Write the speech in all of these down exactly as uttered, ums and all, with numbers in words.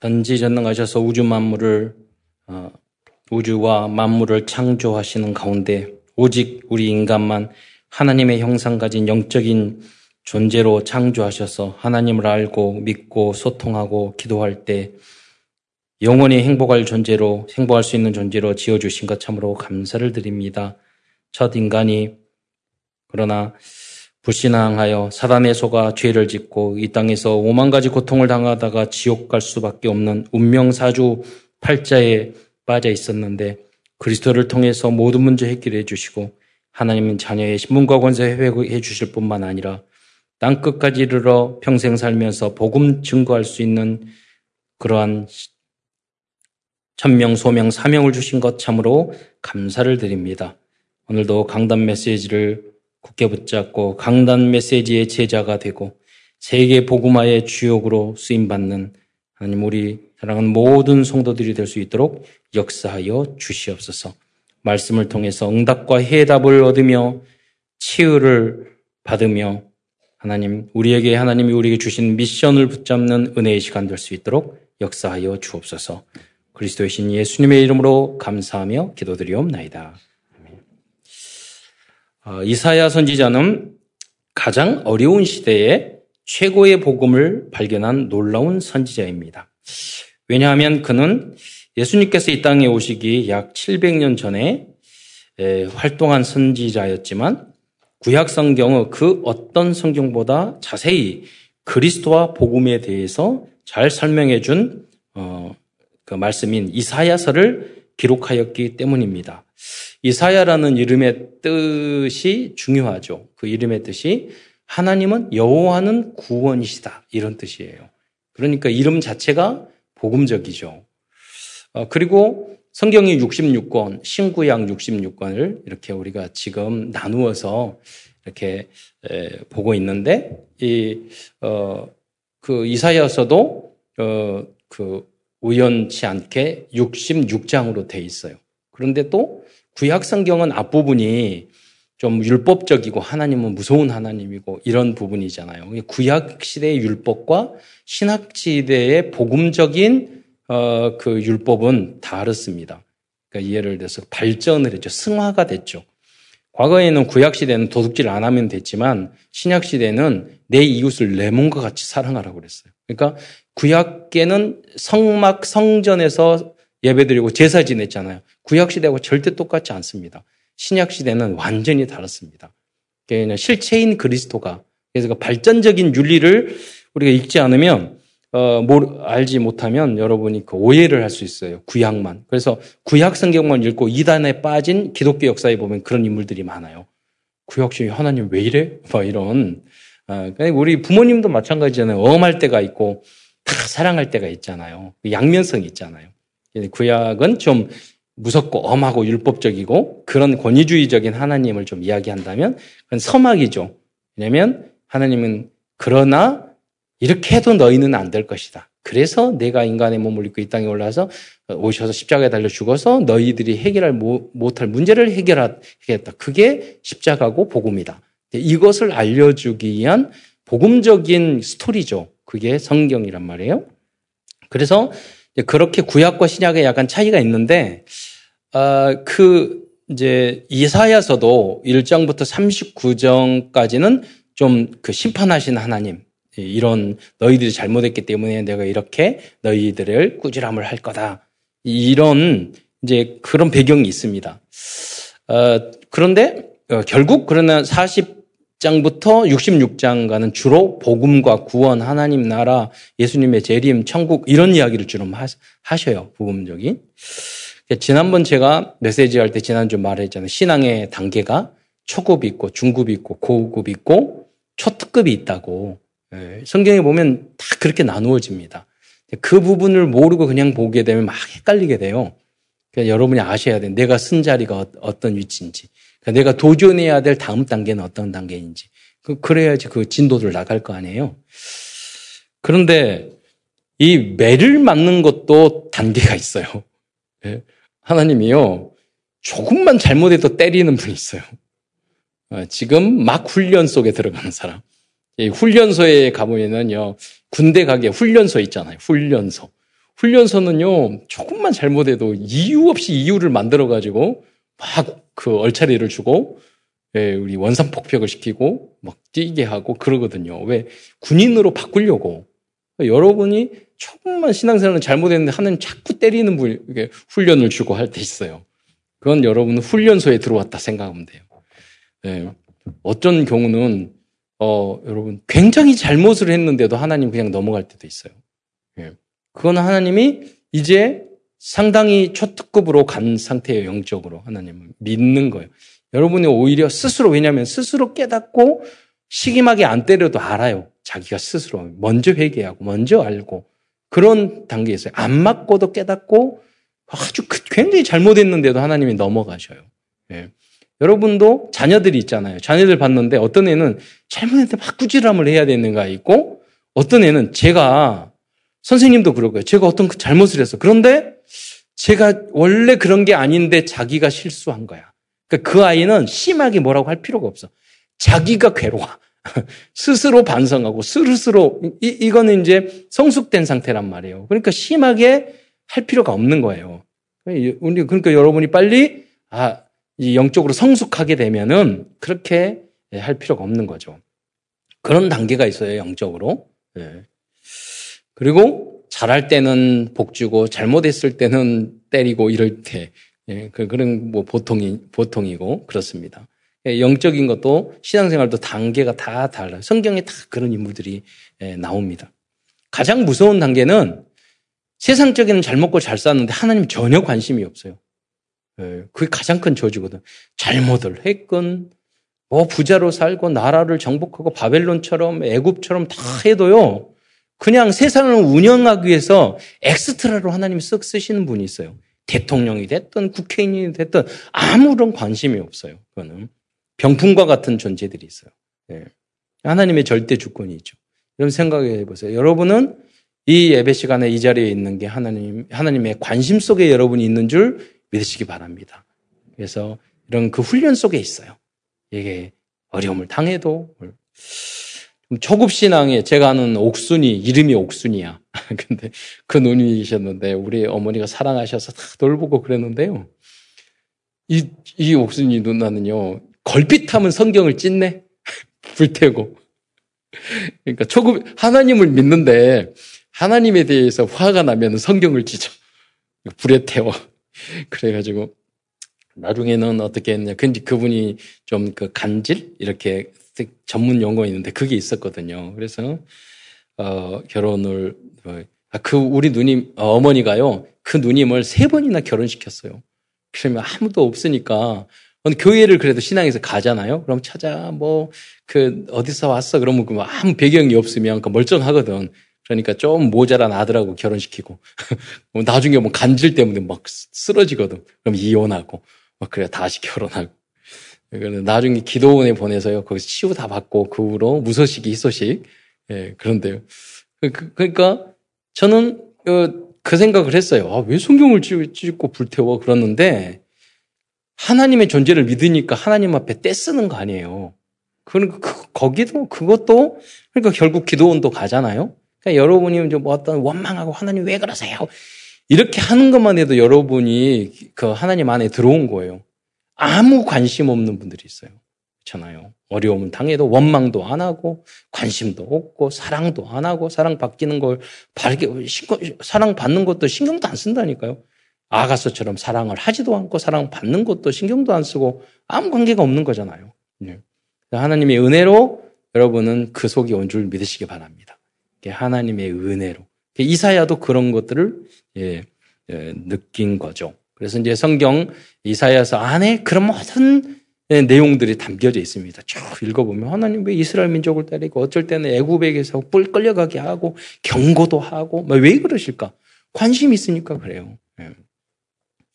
전지전능하셔서 우주 만물을 어, 우주와 만물을 창조하시는 가운데 오직 우리 인간만 하나님의 형상 가진 영적인 존재로 창조하셔서 하나님을 알고 믿고 소통하고 기도할 때 영원히 행복할 존재로 행복할 수 있는 존재로 지어주신 것 참으로 감사를 드립니다. 첫 인간이 그러나 불신앙하여 사단의 속아 죄를 짓고 이 땅에서 오만 가지 고통을 당하다가 지옥 갈 수밖에 없는 운명사주 팔자에 빠져 있었는데 그리스도를 통해서 모든 문제 해결해 주시고 하나님은 자녀의 신분과 권세 회복해 주실 뿐만 아니라 땅끝까지 이르러 평생 살면서 복음 증거할 수 있는 그러한 천명, 소명, 사명을 주신 것 참으로 감사를 드립니다. 오늘도 강단 메시지를 굳게 붙잡고 강단 메시지의 제자가 되고 세계 복음화의 주역으로 쓰임받는 하나님 우리 사랑하는 모든 성도들이 될 수 있도록 역사하여 주시옵소서. 말씀을 통해서 응답과 해답을 얻으며 치유를 받으며 하나님 우리에게 하나님이 우리에게 주신 미션을 붙잡는 은혜의 시간 될 수 있도록 역사하여 주옵소서. 그리스도의 신 예수님의 이름으로 감사하며 기도드리옵나이다. 아멘. 어, 이사야 선지자는 가장 어려운 시대에 최고의 복음을 발견한 놀라운 선지자입니다. 왜냐하면 그는 예수님께서 이 땅에 오시기 약 칠백 년 전에 에, 활동한 선지자였지만 구약 성경의 그 어떤 성경보다 자세히 그리스도와 복음에 대해서 잘 설명해 준 어, 그 말씀인 이사야서를 기록하였기 때문입니다. 이사야라는 이름의 뜻이 중요하죠. 그 이름의 뜻이 하나님은 여호와는 구원이시다 이런 뜻이에요. 그러니까 이름 자체가 복음적이죠. 어, 그리고 성경이 육십육 권, 신구약 육십육 권을 이렇게 우리가 지금 나누어서 이렇게 에, 보고 있는데 이 어 그 이사야서도 어 그 우연치 않게 육십육 장으로 돼 있어요. 그런데 또 구약 성경은 앞부분이 좀 율법적이고 하나님은 무서운 하나님이고 이런 부분이잖아요. 구약 시대의 율법과 신학 시대의 복음적인 어, 그 율법은 다르습니다. 그러니까 예를 들어서 발전을 했죠. 승화가 됐죠. 과거에는 구약 시대는 도둑질 안 하면 됐지만 신약 시대는 내 이웃을 내 몸과 같이 사랑하라고 그랬어요. 그러니까 구약계는 성막 성전에서 예배드리고 제사 지냈잖아요. 구약 시대하고 절대 똑같지 않습니다. 신약 시대는 완전히 다릅니다. 그러니까 실체인 그리스도가 그래서 발전적인 윤리를 우리가 읽지 않으면 어, 모르, 알지 못하면 여러분이 그 오해를 할 수 있어요. 구약만. 그래서 구약 성경만 읽고 이단에 빠진 기독교 역사에 보면 그런 인물들이 많아요. 구약시 하나님 왜 이래? 뭐 이런. 어, 우리 부모님도 마찬가지잖아요. 엄할 때가 있고 다 사랑할 때가 있잖아요. 양면성이 있잖아요. 구약은 좀 무섭고 엄하고 율법적이고 그런 권위주의적인 하나님을 좀 이야기한다면 그건 서막이죠. 왜냐하면 하나님은 그러나 이렇게 해도 너희는 안 될 것이다. 그래서 내가 인간의 몸을 입고 이 땅에 올라와서 오셔서 십자가에 달려 죽어서 너희들이 해결할 못할 문제를 해결하겠다. 그게 십자가고 복음이다. 이것을 알려주기 위한 복음적인 스토리죠. 그게 성경이란 말이에요. 그래서 그렇게 구약과 신약에 약간 차이가 있는데 아, 그 이제 이사야서도 일 장부터 삼십구 장까지는 좀 그 심판하신 하나님 이런 너희들이 잘못했기 때문에 내가 이렇게 너희들을 꾸지람을 할 거다. 이런 이제 그런 배경이 있습니다. 어, 그런데 어, 결국 그러나 사십 장부터 육십육 장과는 주로 복음과 구원, 하나님 나라, 예수님의 재림, 천국 이런 이야기를 주로 하, 하셔요. 복음적인. 지난번 제가 메시지 할 때 지난주 말했잖아요. 신앙의 단계가 초급이 있고 중급이 있고 고급이 있고 초특급이 있다고. 예, 성경에 보면 다 그렇게 나누어집니다. 그 부분을 모르고 그냥 보게 되면 막 헷갈리게 돼요. 그러니까 여러분이 아셔야 돼요. 내가 쓴 자리가 어떤 위치인지, 그러니까 내가 도전해야 될 다음 단계는 어떤 단계인지. 그래야지 그 진도를 나갈 거 아니에요. 그런데 이 매를 맞는 것도 단계가 있어요. 예, 하나님이요 조금만 잘못해도 때리는 분이 있어요. 지금 막 훈련 속에 들어가는 사람. 훈련소에 가보면은요, 군대 가게 훈련소 있잖아요. 훈련소. 훈련서는요, 조금만 잘못해도 이유 없이 이유를 만들어가지고 막 그 얼차리를 주고, 예, 우리 원산폭격을 시키고 막 뛰게 하고 그러거든요. 왜? 군인으로 바꾸려고. 여러분이 조금만 신앙생활을 잘못했는데 하나님 자꾸 때리는 분, 이게 훈련을 주고 할 때 있어요. 그건 여러분은 훈련소에 들어왔다 생각하면 돼요. 예. 어떤 경우는, 어, 여러분, 굉장히 잘못을 했는데도 하나님 그냥 넘어갈 때도 있어요. 예. 그건 하나님이 이제 상당히 초특급으로 간 상태예요, 영적으로. 하나님을 믿는 거예요. 여러분이 오히려 스스로, 왜냐면 스스로 깨닫고 시기막이 안 때려도 알아요. 자기가 스스로 먼저 회개하고 먼저 알고 그런 단계에 있어요. 안 맞고도 깨닫고 아주 굉장히 잘못했는데도 하나님이 넘어가셔요. 예. 여러분도 자녀들이 있잖아요. 자녀들 봤는데 어떤 애는 잘못했는데 막 꾸지람을 해야 되는 거 있고, 어떤 애는 제가, 선생님도 그럴 거예요. 제가 어떤 잘못을 했어. 그런데 제가 원래 그런 게 아닌데 자기가 실수한 거야. 그러니까 그 아이는 심하게 뭐라고 할 필요가 없어. 자기가 괴로워. 스스로 반성하고 스스로 이, 이거는 이제 성숙된 상태란 말이에요. 그러니까 심하게 할 필요가 없는 거예요. 그러니까 여러분이 빨리 아, 이 영적으로 성숙하게 되면은 그렇게 할 필요가 없는 거죠. 그런 단계가 있어요, 영적으로. 네. 그리고 잘할 때는 복 주고 잘못했을 때는 때리고 이럴 때, 예, 그런 뭐 보통이 보통이고 그렇습니다. 예, 영적인 것도 신앙생활도 단계가 다 달라요. 성경에 다 그런 인물들이, 예, 나옵니다. 가장 무서운 단계는 세상적인 잘 먹고 잘 사는데 하나님 전혀 관심이 없어요. 예, 그게 가장 큰 저주거든. 잘못을 했건 뭐 부자로 살고 나라를 정복하고 바벨론처럼 애굽처럼 다 해도요. 그냥 세상을 운영하기 위해서 엑스트라로 하나님이 쓱 쓰시는 분이 있어요. 대통령이 됐든 국회의원이 됐든 아무런 관심이 없어요. 그거는 병풍과 같은 존재들이 있어요. 예. 하나님의 절대 주권이 있죠. 여러분 생각해 보세요. 여러분은 이 예배 시간에 이 자리에 있는 게 하나님, 하나님의 관심 속에 여러분이 있는 줄 믿으시기 바랍니다. 그래서 이런 그 훈련 속에 있어요. 이게 어려움을 당해도. 초급신앙에 제가 아는 옥순이, 이름이 옥순이야. 근데 그 누님이셨는데 우리 어머니가 사랑하셔서 다 돌보고 그랬는데요. 이, 이 옥순이 누나는요, 걸핏하면 성경을 찢네? 불태고. 그러니까 초급, 하나님을 믿는데 하나님에 대해서 화가 나면 성경을 찢어. 불에 태워. 그래가지고 나중에는 어떻게 했냐. 근데 그분이 좀 그 간질? 이렇게 전문 용어 있는데 그게 있었거든요. 그래서 어, 결혼을 아, 그 우리 누님 어, 어머니가요 그 누님을 세 번이나 결혼시켰어요. 그러면 아무도 없으니까 교회를 그래도 신앙에서 가잖아요. 그럼 찾아 뭐 그 어디서 왔어? 그러면 그 아무 배경이 없으면 그 멀쩡하거든. 그러니까 좀 모자란 아들하고 결혼시키고 나중에 뭐 간질 때문에 막 쓰러지거든. 그럼 이혼하고 막 그래 다시 결혼하고. 나중에 기도원에 보내서요, 거기서 치유 다 받고, 그 후로 무소식이 희소식. 예, 그런데요. 그, 그러니까 저는 그, 그 생각을 했어요. 아, 왜 성경을 찢고 불태워? 그러는데, 하나님의 존재를 믿으니까 하나님 앞에 떼쓰는 거 아니에요. 그러니까 그, 거기도, 그것도, 그러니까 결국 기도원도 가잖아요. 그러니까 여러분이 이제 뭐 어떤 원망하고 하나님 왜 그러세요? 이렇게 하는 것만 해도 여러분이 그 하나님 안에 들어온 거예요. 아무 관심 없는 분들이 있어요. 그렇잖아요. 어려움은 당해도 원망도 안 하고 관심도 없고 사랑도 안 하고 사랑 바뀌는 걸 바르게 신고, 사랑 받는 것도 신경도 안 쓴다니까요. 아가서처럼 사랑을 하지도 않고 사랑 받는 것도 신경도 안 쓰고 아무 관계가 없는 거잖아요. 네. 하나님의 은혜로 여러분은 그 속이 온 줄 믿으시기 바랍니다. 하나님의 은혜로. 이사야도 그런 것들을, 예, 예, 느낀 거죠. 그래서 이제 성경 이사야서 안에 그런 모든 내용들이 담겨져 있습니다. 쭉 읽어보면 하나님 왜 이스라엘 민족을 때리고 어쩔 때는 애굽에게서 뿔 끌려가게 하고 경고도 하고 왜 그러실까? 관심이 있으니까 그래요. 예.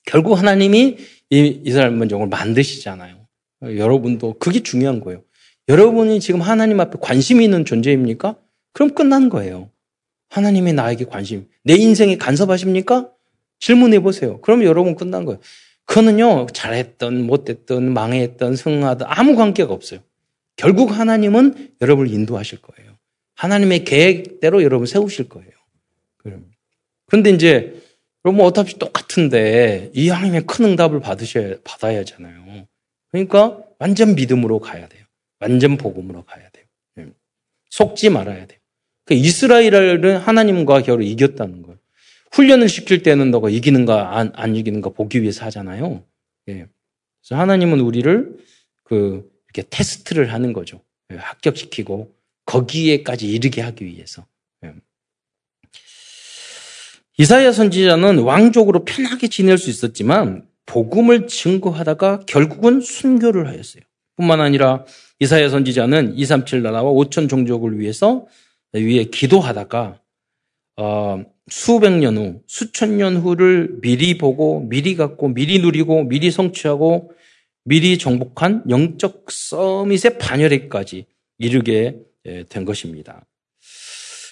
결국 하나님이 이 이스라엘 민족을 만드시잖아요. 여러분도 그게 중요한 거예요. 여러분이 지금 하나님 앞에 관심이 있는 존재입니까? 그럼 끝난 거예요. 하나님이 나에게 관심, 내 인생에 간섭하십니까? 질문해 보세요. 그럼 여러분 끝난 거예요. 그거는요, 잘했든 못했든 망했든 승하든 아무 관계가 없어요. 결국 하나님은 여러분을 인도하실 거예요. 하나님의 계획대로 여러분 세우실 거예요. 그런데 이제 그럼 뭐 어차피 똑같은데 이 하나님의 큰 응답을 받으셔야, 받아야 하잖아요. 그러니까 완전 믿음으로 가야 돼요. 완전 복음으로 가야 돼요. 속지 말아야 돼요. 그러니까 이스라엘은 하나님과 겨우 이겼다는 거예요. 훈련을 시킬 때는 너가 이기는가 안, 안 이기는가 보기 위해서 하잖아요. 예. 그래서 하나님은 우리를 그 이렇게 테스트를 하는 거죠. 예. 합격시키고 거기에까지 이르게 하기 위해서. 예. 이사야 선지자는 왕족으로 편하게 지낼 수 있었지만 복음을 증거하다가 결국은 순교를 하였어요. 뿐만 아니라 이사야 선지자는 이백삼십칠 나라와 오천 종족을 위해서 위해 기도하다가 어, 수백 년 후, 수천 년 후를 미리 보고, 미리 갖고, 미리 누리고, 미리 성취하고, 미리 정복한 영적 서밋의 반열에까지 이르게 된 것입니다.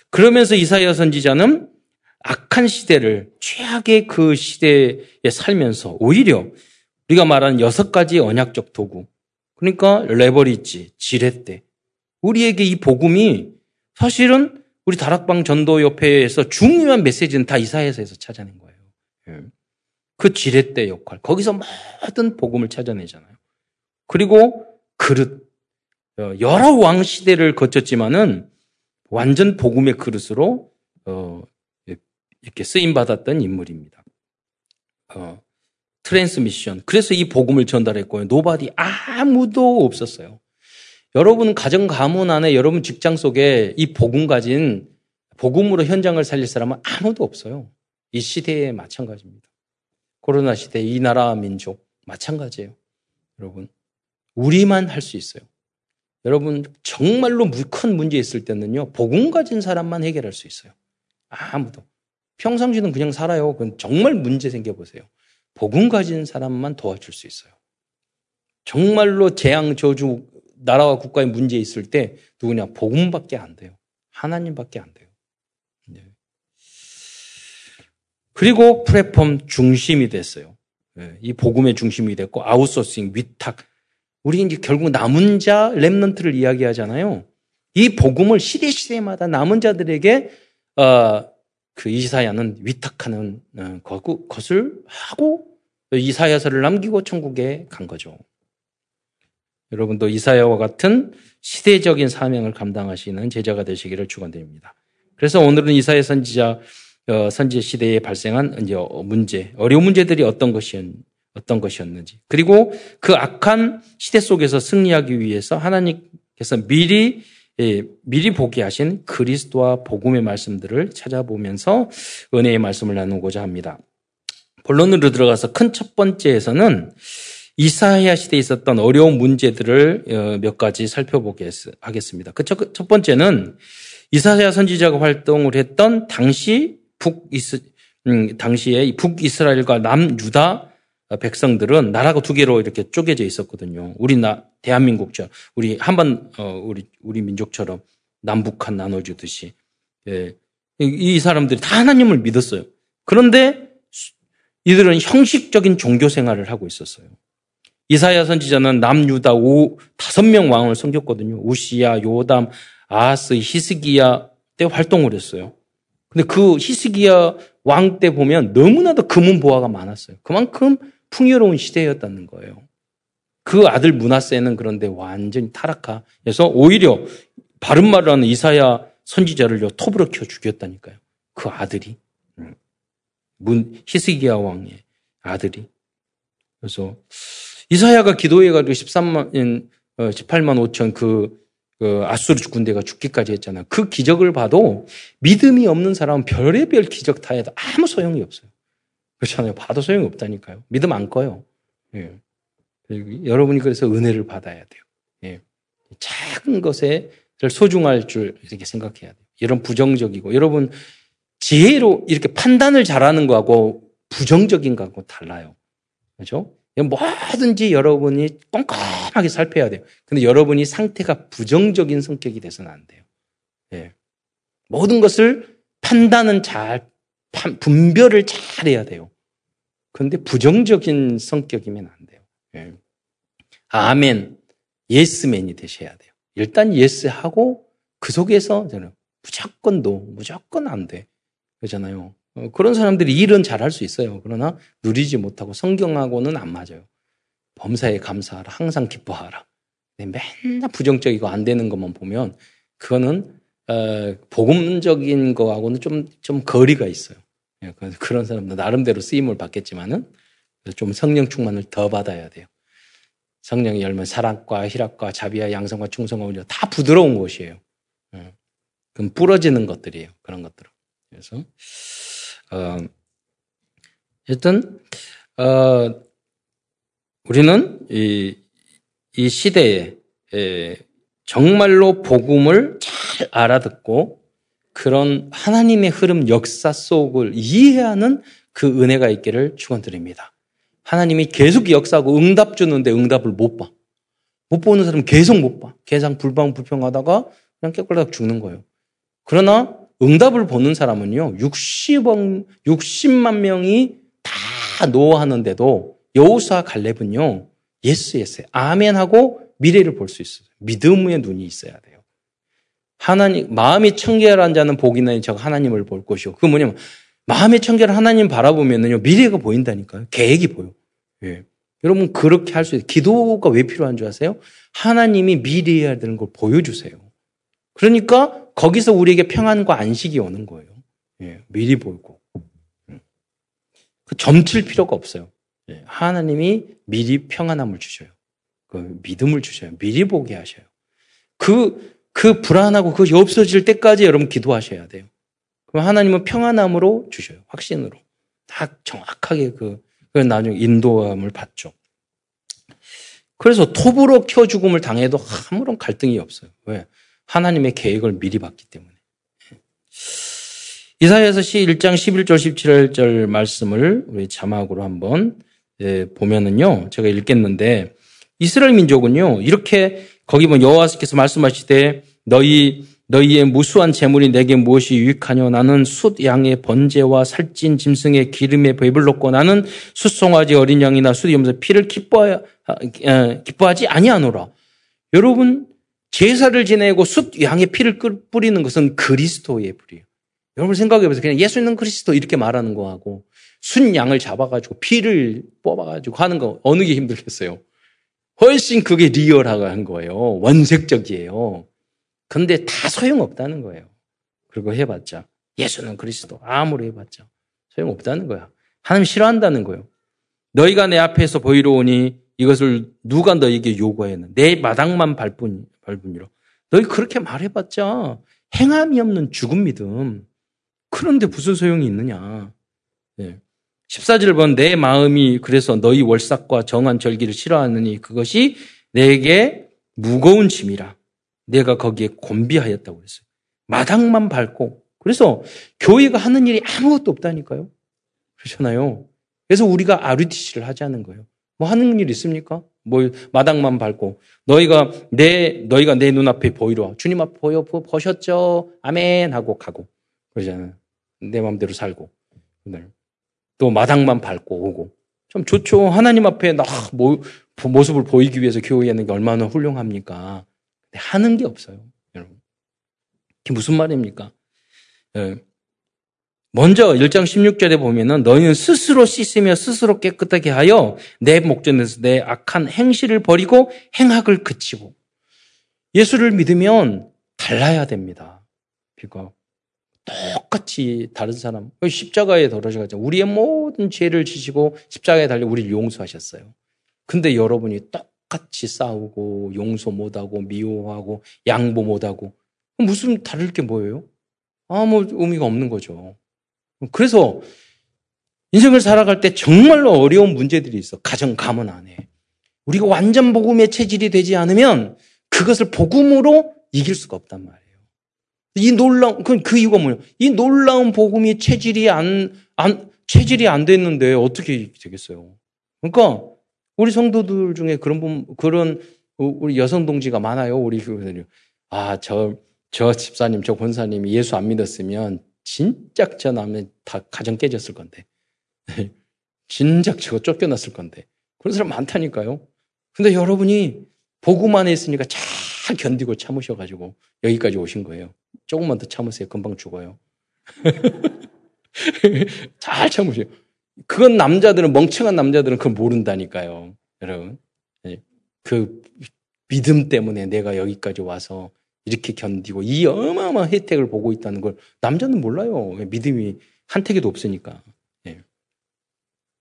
그러면서 이사야 선지자는 악한 시대를, 최악의 그 시대에 살면서 오히려 우리가 말하는 여섯 가지 언약적 도구, 그러니까 레버리지, 지렛대, 우리에게 이 복음이 사실은 우리 다락방 전도협회에서 중요한 메시지는 다 이사야서에서 찾아낸 거예요. 그 지렛대 역할, 거기서 모든 복음을 찾아내잖아요. 그리고 그릇, 여러 왕 시대를 거쳤지만은 완전 복음의 그릇으로 어, 이렇게 쓰임받았던 인물입니다. 어, 트랜스미션, 그래서 이 복음을 전달했고요. 노바디, 아무도 없었어요. 여러분 가정 가문 안에 여러분 직장 속에 이 복음 가진 복음으로 현장을 살릴 사람은 아무도 없어요. 이 시대에 마찬가지입니다. 코로나 시대 이 나라 민족 마찬가지예요. 여러분 우리만 할 수 있어요. 여러분 정말로 큰 문제 있을 때는요. 복음 가진 사람만 해결할 수 있어요. 아무도. 평상시는 그냥 살아요. 그건 정말 문제 생겨보세요. 복음 가진 사람만 도와줄 수 있어요. 정말로 재앙 저주 나라와 국가에 문제 있을 때 누구냐? 복음밖에 안 돼요. 하나님밖에 안 돼요. 네. 그리고 플랫폼 중심이 됐어요. 네. 이 복음의 중심이 됐고 아웃소싱, 위탁. 우리 이제 결국 남은 자 렘넌트를 이야기하잖아요. 이 복음을 시대 시대마다 남은 자들에게 어, 그 이사야는 위탁하는 것을 하고 이사야서를 남기고 천국에 간 거죠. 여러분도 이사야와 같은 시대적인 사명을 감당하시는 제자가 되시기를 축원드립니다. 그래서 오늘은 이사야 선지자 선지 시대에 발생한 이제 문제, 어려운 문제들이 어떤 것이 어떤 것이었는지, 그리고 그 악한 시대 속에서 승리하기 위해서 하나님께서 미리 예, 미리 보게 하신 그리스도와 복음의 말씀들을 찾아보면서 은혜의 말씀을 나누고자 합니다. 본론으로 들어가서 큰 첫 번째에서는 이사야 시대에 있었던 어려운 문제들을 몇 가지 살펴보겠습니다. 그 첫 번째는 이사야 선지자가 활동을 했던 당시 북이스, 음, 당시에 북이스라엘과 남유다 백성들은 나라가 두 개로 이렇게 쪼개져 있었거든요. 우리 나, 대한민국처럼, 우리 한반, 어, 우리, 우리 민족처럼 남북한 나눠주듯이. 예. 이, 이 사람들이 다 하나님을 믿었어요. 그런데 이들은 형식적인 종교 생활을 하고 있었어요. 이사야 선지자는 남유다 오, 다섯 명 왕을 섬겼거든요. 우시야, 요담, 아하스, 히스기야 때 활동을 했어요. 근데 그 히스기야 왕 때 보면 너무나도 금은보화가 많았어요. 그만큼 풍요로운 시대였다는 거예요. 그 아들 므낫세는 그런데 완전히 타락해서 오히려 바른 말을 하는 이사야 선지자를 요 톱으로 켜 죽였다니까요. 그 아들이. 문, 히스기야 왕의 아들이. 그래서 이사야가 기도해가지고 십삼만, 십팔만 오천 그, 그 아수르 군대가 죽기까지 했잖아요. 그 기적을 봐도 믿음이 없는 사람은 별의별 기적 다 해도 아무 소용이 없어요. 그렇잖아요. 봐도 소용이 없다니까요. 믿음 안 꺼요. 예. 여러분이 그래서 은혜를 받아야 돼요. 예. 작은 것에 소중할 줄 이렇게 생각해야 돼요. 이런 부정적이고, 여러분 지혜로 이렇게 판단을 잘하는 거하고 부정적인 거하고 달라요. 그렇죠? 뭐든지 여러분이 꼼꼼하게 살펴야 돼요. 근데 여러분이 상태가 부정적인 성격이 돼서는 안 돼요. 예. 모든 것을 판단은 잘, 판, 분별을 잘 해야 돼요. 그런데 부정적인 성격이면 안 돼요. 예. 아멘, 예스맨이 되셔야 돼요. 일단 예스하고 그 속에서 저는 무조건 노, 무조건 안 돼. 그러잖아요. 어, 그런 사람들이 일은 잘할 수 있어요. 그러나 누리지 못하고 성경하고는 안 맞아요. 범사에 감사하라. 항상 기뻐하라. 맨날 부정적이고 안 되는 것만 보면 그거는 어, 복음적인 거하고는 좀, 좀 거리가 있어요. 예, 그런 사람들 나름대로 쓰임을 받겠지만은 좀 성령 충만을 더 받아야 돼요. 성령의 열매, 사랑과 희락과 자비와 양성과 충성과 온유가 다 부드러운 것이에요. 예, 그럼 부러지는 것들이에요. 그런 것들은. 그래서 어, 하여튼 어, 우리는 이, 이 시대에 에, 정말로 복음을 잘 알아듣고 그런 하나님의 흐름 역사 속을 이해하는 그 은혜가 있기를 축원드립니다. 하나님이 계속 역사하고 응답 주는데 응답을 못 봐. 못 보는 사람은 계속 못 봐. 계속 불평불평하다가 그냥 깨끗하게 죽는 거예요. 그러나 응답을 보는 사람은요. 육십억, 육십만 명이 다 노하는데도 여호수아 갈렙은요. 예스 예스 아멘 하고 미래를 볼 수 있어요. 믿음의 눈이 있어야 돼요. 하나님 마음이 청결한 자는 복이 나니 저 하나님을 볼 것이요. 그 뭐냐면 마음이 청결한 하나님 바라보면은요 미래가 보인다니까요. 계획이 보여. 예. 여러분 그렇게 할 수 있어요. 기도가 왜 필요한 줄 아세요? 하나님이 미래해야 되는 걸 보여주세요. 그러니까 거기서 우리에게 평안과 안식이 오는 거예요. 예. 미리 보고 그 점칠 필요가 없어요. 예. 하나님이 미리 평안함을 주셔요. 그 믿음을 주셔요. 미리 보게 하셔요. 그 그 불안하고 그것이 없어질 때까지 여러분 기도하셔야 돼요. 그럼 하나님은 평안함으로 주셔요. 확신으로. 다 정확하게 그, 나중에 인도함을 받죠. 그래서 톱으로 켜 죽음을 당해도 아무런 갈등이 없어요. 왜? 하나님의 계획을 미리 봤기 때문에. 이사야서 일 장 십일 절 십칠 절 말씀을 우리 자막으로 한번 보면은요. 제가 읽겠는데 이스라엘 민족은요. 이렇게 거기 보면 여호와께서 말씀하시되 너희 너희의 무수한 재물이 내게 무엇이 유익하뇨? 나는 숫 양의 번제와 살찐 짐승의 기름에 배불렀고 나는 숫송아지 어린 양이나 숫 염소 피를 기뻐하, 기뻐하지 아니하노라. 여러분 제사를 지내고 숫 양의 피를 뿌리는 것은 그리스도의 뿌리예요. 여러분 생각해보세요. 그냥 예수는 그리스도 이렇게 말하는 거하고 숫 양을 잡아가지고 피를 뽑아가지고 하는 거 어느 게 힘들겠어요? 훨씬 그게 리얼하게 한 거예요. 원색적이에요. 근데 다 소용없다는 거예요. 그리고 해봤자. 예수는 그리스도. 아무리 해봤자. 소용없다는 거야. 하나님 싫어한다는 거예요. 너희가 내 앞에서 보이러 오니 이것을 누가 너희에게 요구하였나. 내 마당만 밟으니, 밟으니라. 너희 그렇게 말해봤자 행함이 없는 죽은 믿음. 그런데 무슨 소용이 있느냐. 네. 십사 절을 보면 내 마음이 그래서 너희 월삭과 정한 절기를 싫어하느니 그것이 내게 무거운 짐이라. 내가 거기에 곤비하였다고 그랬어요. 마당만 밟고. 그래서 교회가 하는 일이 아무것도 없다니까요. 그렇잖아요. 그래서 우리가 아르티씨를 하자는 거예요. 뭐 하는 일 있습니까? 뭐 마당만 밟고. 너희가 내, 너희가 내 눈앞에 보이라. 주님 앞에 보여, 보셨죠? 아멘 하고 가고. 그러잖아요. 내 마음대로 살고. 또 마당만 밟고 오고. 좀 좋죠. 하나님 앞에 나 모, 모습을 보이기 위해서 교회하는 게 얼마나 훌륭합니까? 근데 하는 게 없어요. 여러분. 그게 무슨 말입니까? 예. 먼저 일 장 십육 절에 보면은 너희는 스스로 씻으며 스스로 깨끗하게 하여 내 목전에서 내 악한 행실을 버리고 행악을 그치고. 예수를 믿으면 달라야 됩니다. 그러니까 똑같이 다른 사람 십자가에 떨어져가지고 우리의 모든 죄를 지시고 십자가에 달려 우리를 용서하셨어요. 근데 여러분이 똑같이 싸우고 용서 못하고 미워하고 양보 못하고 무슨 다를 게 뭐예요? 아무 의미가 없는 거죠. 그래서 인생을 살아갈 때 정말로 어려운 문제들이 있어. 가정 가문 안에 우리가 완전 복음의 체질이 되지 않으면 그것을 복음으로 이길 수가 없단 말이에요. 이 놀라운, 그, 그 이유가 뭐냐. 이 놀라운 복음이 체질이 안, 안, 체질이 안 됐는데 어떻게 되겠어요. 그러니까, 우리 성도들 중에 그런 분, 그런, 우리 여성 동지가 많아요. 우리 교회들이. 아, 저, 저 집사님, 저 권사님이 예수 안 믿었으면, 진작 저 남은 다 가정 깨졌을 건데. 진작 저거 쫓겨났을 건데. 그런 사람 많다니까요. 근데 여러분이 복음 안에 있으니까 잘 견디고 참으셔가지고 여기까지 오신 거예요. 조금만 더 참으세요. 금방 죽어요. 잘 참으세요. 그건 남자들은, 멍청한 남자들은 그걸 모른다니까요. 여러분. 그 믿음 때문에 내가 여기까지 와서 이렇게 견디고 이 어마어마한 혜택을 보고 있다는 걸 남자는 몰라요. 믿음이 한태기도 없으니까. 예.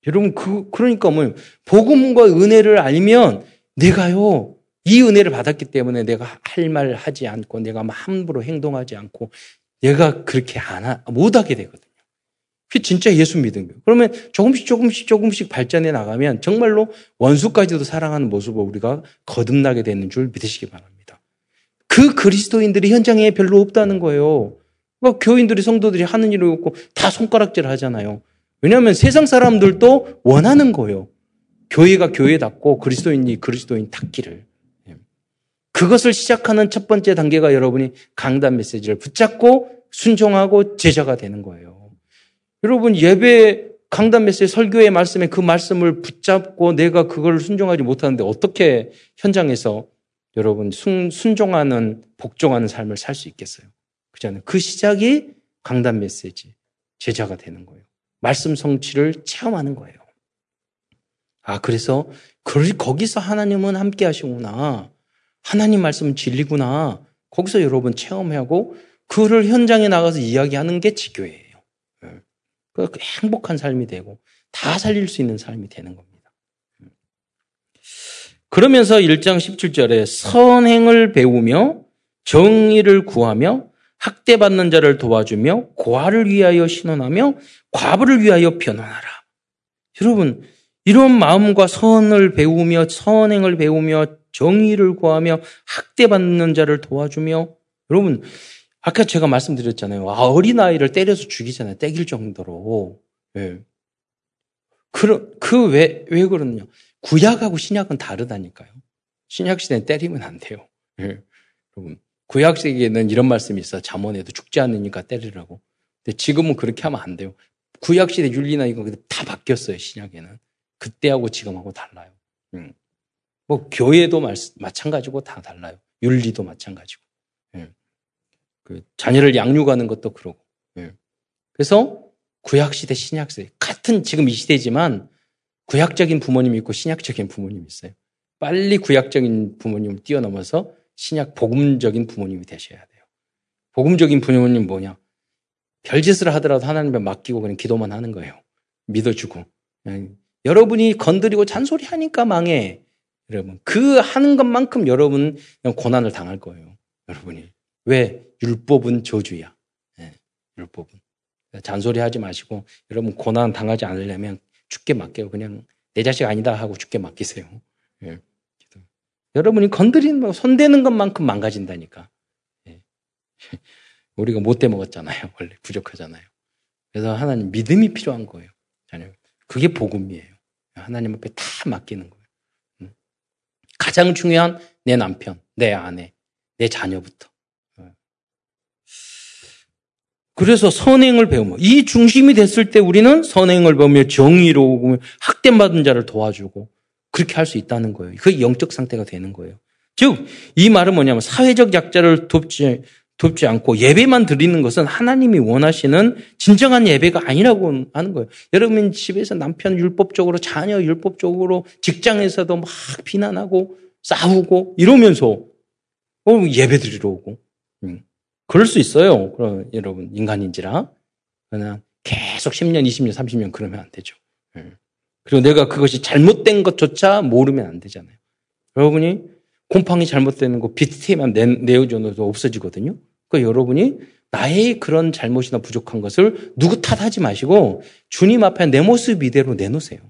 여러분, 그, 그러니까 뭐, 복음과 은혜를 알면 내가요, 이 은혜를 받았기 때문에 내가 할 말 하지 않고 내가 막 함부로 행동하지 않고 내가 그렇게 안, 하, 못 하게 되거든요. 그게 진짜 예수 믿은 거예요. 그러면 조금씩 조금씩 조금씩 발전해 나가면 정말로 원수까지도 사랑하는 모습을 우리가 거듭나게 되는 줄 믿으시기 바랍니다. 그 그리스도인들이 현장에 별로 없다는 거예요. 그러니까 교인들이, 성도들이 하는 일이 없고 다 손가락질 하잖아요. 왜냐하면 세상 사람들도 원하는 거예요. 교회가 교회답고 그리스도인이 그리스도인답기를. 그것을 시작하는 첫 번째 단계가 여러분이 강단 메시지를 붙잡고 순종하고 제자가 되는 거예요. 여러분, 예배, 강단 메시지, 설교의 말씀에 그 말씀을 붙잡고 내가 그걸 순종하지 못하는데 어떻게 현장에서 여러분 순, 순종하는, 복종하는 삶을 살 수 있겠어요? 그렇잖아요. 그 시작이 강단 메시지, 제자가 되는 거예요. 말씀 성취를 체험하는 거예요. 아, 그래서 거기서 하나님은 함께 하시구나. 하나님 말씀은 진리구나. 거기서 여러분 체험하고 그를 현장에 나가서 이야기하는 게 지교예요. 행복한 삶이 되고 다 살릴 수 있는 삶이 되는 겁니다. 그러면서 일 장 십칠 절에 선행을 배우며 정의를 구하며 학대받는 자를 도와주며 고아를 위하여 신원하며 과부를 위하여 변원하라. 여러분, 이런 마음과 선을 배우며 선행을 배우며 정의를 구하며 학대받는 자를 도와주며, 여러분 아까 제가 말씀드렸잖아요. 아, 어린아이를 때려서 죽이잖아요. 때릴 정도로. 예. 그, 그 왜, 왜 그러느냐. 구약하고 신약은 다르다니까요. 신약시대는 때리면 안 돼요. 예. 여러분, 구약시대에는 이런 말씀이 있어요. 잠언에도 죽지 않으니까 때리라고. 근데 지금은 그렇게 하면 안 돼요. 구약시대 윤리나 이거 다 바뀌었어요. 신약에는. 그때하고 지금하고 달라요. 음. 뭐 교회도 마, 마찬가지고 다 달라요. 윤리도 마찬가지고. 예. 그 자녀를 양육하는 것도 그러고. 예. 그래서 구약시대, 신약시대 같은 지금 이 시대지만 구약적인 부모님이 있고 신약적인 부모님이 있어요. 빨리 구약적인 부모님을 뛰어넘어서 신약 복음적인 부모님이 되셔야 돼요. 복음적인 부모님 뭐냐? 별짓을 하더라도 하나님께 맡기고 그냥 기도만 하는 거예요. 믿어주고. 그냥 여러분이 건드리고 잔소리하니까 망해. 여러분, 그 하는 것만큼 여러분 고난을 당할 거예요. 여러분이. 왜? 율법은 저주야. 예, 율법은. 잔소리하지 마시고 여러분 고난 당하지 않으려면 죽게 맡겨요. 그냥 내 자식 아니다 하고 죽게 맡기세요. 예. 여러분이 건드리는, 손대는 것만큼 망가진다니까. 예. 우리가 못돼 먹었잖아요. 원래 부족하잖아요. 그래서 하나님 믿음이 필요한 거예요. 그게 복음이에요. 하나님 앞에 다 맡기는 거예요. 가장 중요한 내 남편, 내 아내, 내 자녀부터. 그래서 선행을 배우며 이 중심이 됐을 때 우리는 선행을 배우며 정의로 학대받은 자를 도와주고 그렇게 할 수 있다는 거예요. 그게 영적 상태가 되는 거예요. 즉 이 말은 뭐냐면 사회적 약자를 돕지 돕지 않고 예배만 드리는 것은 하나님이 원하시는 진정한 예배가 아니라고 하는 거예요. 여러분 집에서 남편 율법적으로, 자녀 율법적으로, 직장에서도 막 비난하고 싸우고 이러면서 예배 드리러 오고. 음. 그럴 수 있어요. 그럼 여러분 인간인지라. 그냥 계속 십 년, 이십 년, 삼십 년 그러면 안 되죠. 음. 그리고 내가 그것이 잘못된 것조차 모르면 안 되잖아요. 여러분이 곰팡이 잘못되는 거 비트만 내어줘도 없어지거든요. 그러니까 여러분이 나의 그런 잘못이나 부족한 것을 누구 탓하지 마시고 주님 앞에 내 모습 이대로 내놓으세요.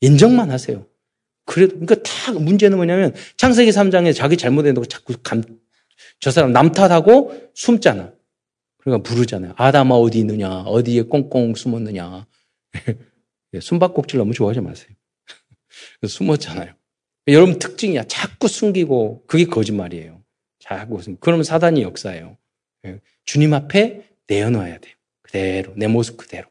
인정만 하세요. 그래도 그러니까 다 문제는 뭐냐면 창세기 삼 장에 자기 잘못된다고 자꾸 감, 저 사람 남 탓하고 숨잖아. 그러니까 부르잖아요. 아담아 어디 있느냐? 어디에 꽁꽁 숨었느냐? 숨바꼭질 너무 좋아하지 마세요. 숨었잖아요. 여러분 특징이야. 자꾸 숨기고 그게 거짓말이에요. 자꾸 숨기고. 그러면 사단이 역사예요. 주님 앞에 내어놓아야 돼요. 그대로. 내 모습 그대로.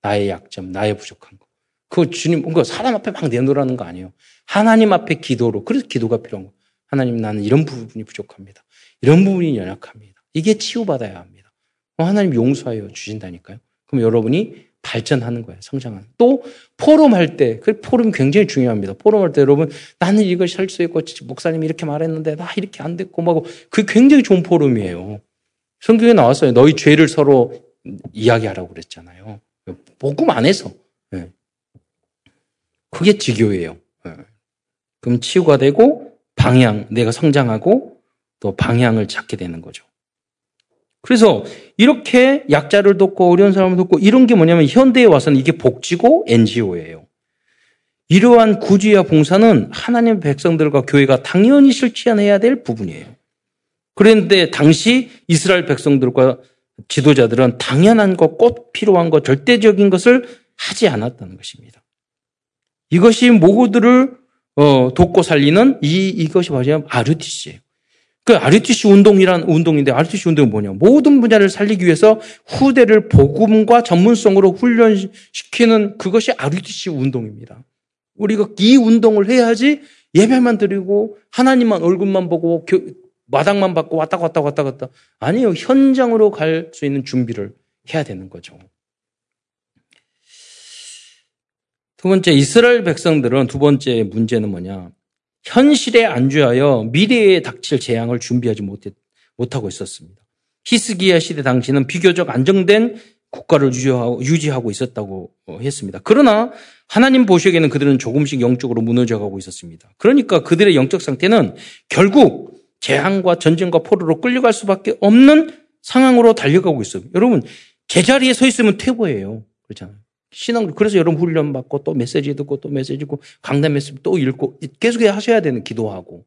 나의 약점, 나의 부족한 거. 그거 주님, 그거 사람 앞에 막 내놓으라는 거 아니에요. 하나님 앞에 기도로. 그래서 기도가 필요한 거. 하나님 나는 이런 부분이 부족합니다. 이런 부분이 연약합니다. 이게 치유받아야 합니다. 하나님 용서하여 주신다니까요. 그럼 여러분이 발전하는 거예요. 성장하는. 또 포럼할 때, 그 포럼 굉장히 중요합니다. 포럼할 때 여러분 나는 이걸 실수했고 목사님이 이렇게 말했는데 나 이렇게 안 됐고 막 그게 굉장히 좋은 포럼이에요. 성경에 나왔어요. 너희 죄를 서로 이야기하라고 그랬잖아요. 복음 안에서. 그게 지교예요. 그럼 치유가 되고 방향, 내가 성장하고 또 방향을 찾게 되는 거죠. 그래서 이렇게 약자를 돕고 어려운 사람을 돕고 이런 게 뭐냐면 현대에 와서는 이게 복지고 엔지오예요. 이러한 구제와 봉사는 하나님의 백성들과 교회가 당연히 실천해야 될 부분이에요. 그런데 당시 이스라엘 백성들과 지도자들은 당연한 것, 꼭 필요한 것, 절대적인 것을 하지 않았다는 것입니다. 이것이 모두를 돕고 살리는 이, 이것이 바로 아르티시예요. 그 아르티시 운동이란 운동인데 아르티시 운동은 뭐냐? 모든 분야를 살리기 위해서 후대를 복음과 전문성으로 훈련시키는 그것이 아르티시 운동입니다. 우리가 이 운동을 해야지 예배만 드리고 하나님만 얼굴만 보고 마당만 받고 왔다 갔다 왔다 갔다 아니에요. 현장으로 갈 수 있는 준비를 해야 되는 거죠. 두 번째, 이스라엘 백성들은 두 번째 문제는 뭐냐? 현실에 안주하여 미래에 닥칠 재앙을 준비하지 못했, 못하고 있었습니다. 히스기야 시대 당시는 비교적 안정된 국가를 유지하고, 유지하고 있었다고 했습니다. 그러나 하나님 보시기에는 그들은 조금씩 영적으로 무너져가고 있었습니다. 그러니까 그들의 영적 상태는 결국 재앙과 전쟁과 포로로 끌려갈 수밖에 없는 상황으로 달려가고 있어요. 여러분, 제자리에 서 있으면 퇴보예요. 그렇잖아요. 신앙, 그래서 여러분 훈련받고 또 메시지 듣고 또 메시지 듣고 강단 메시지 또 읽고 계속 하셔야 되는 기도하고.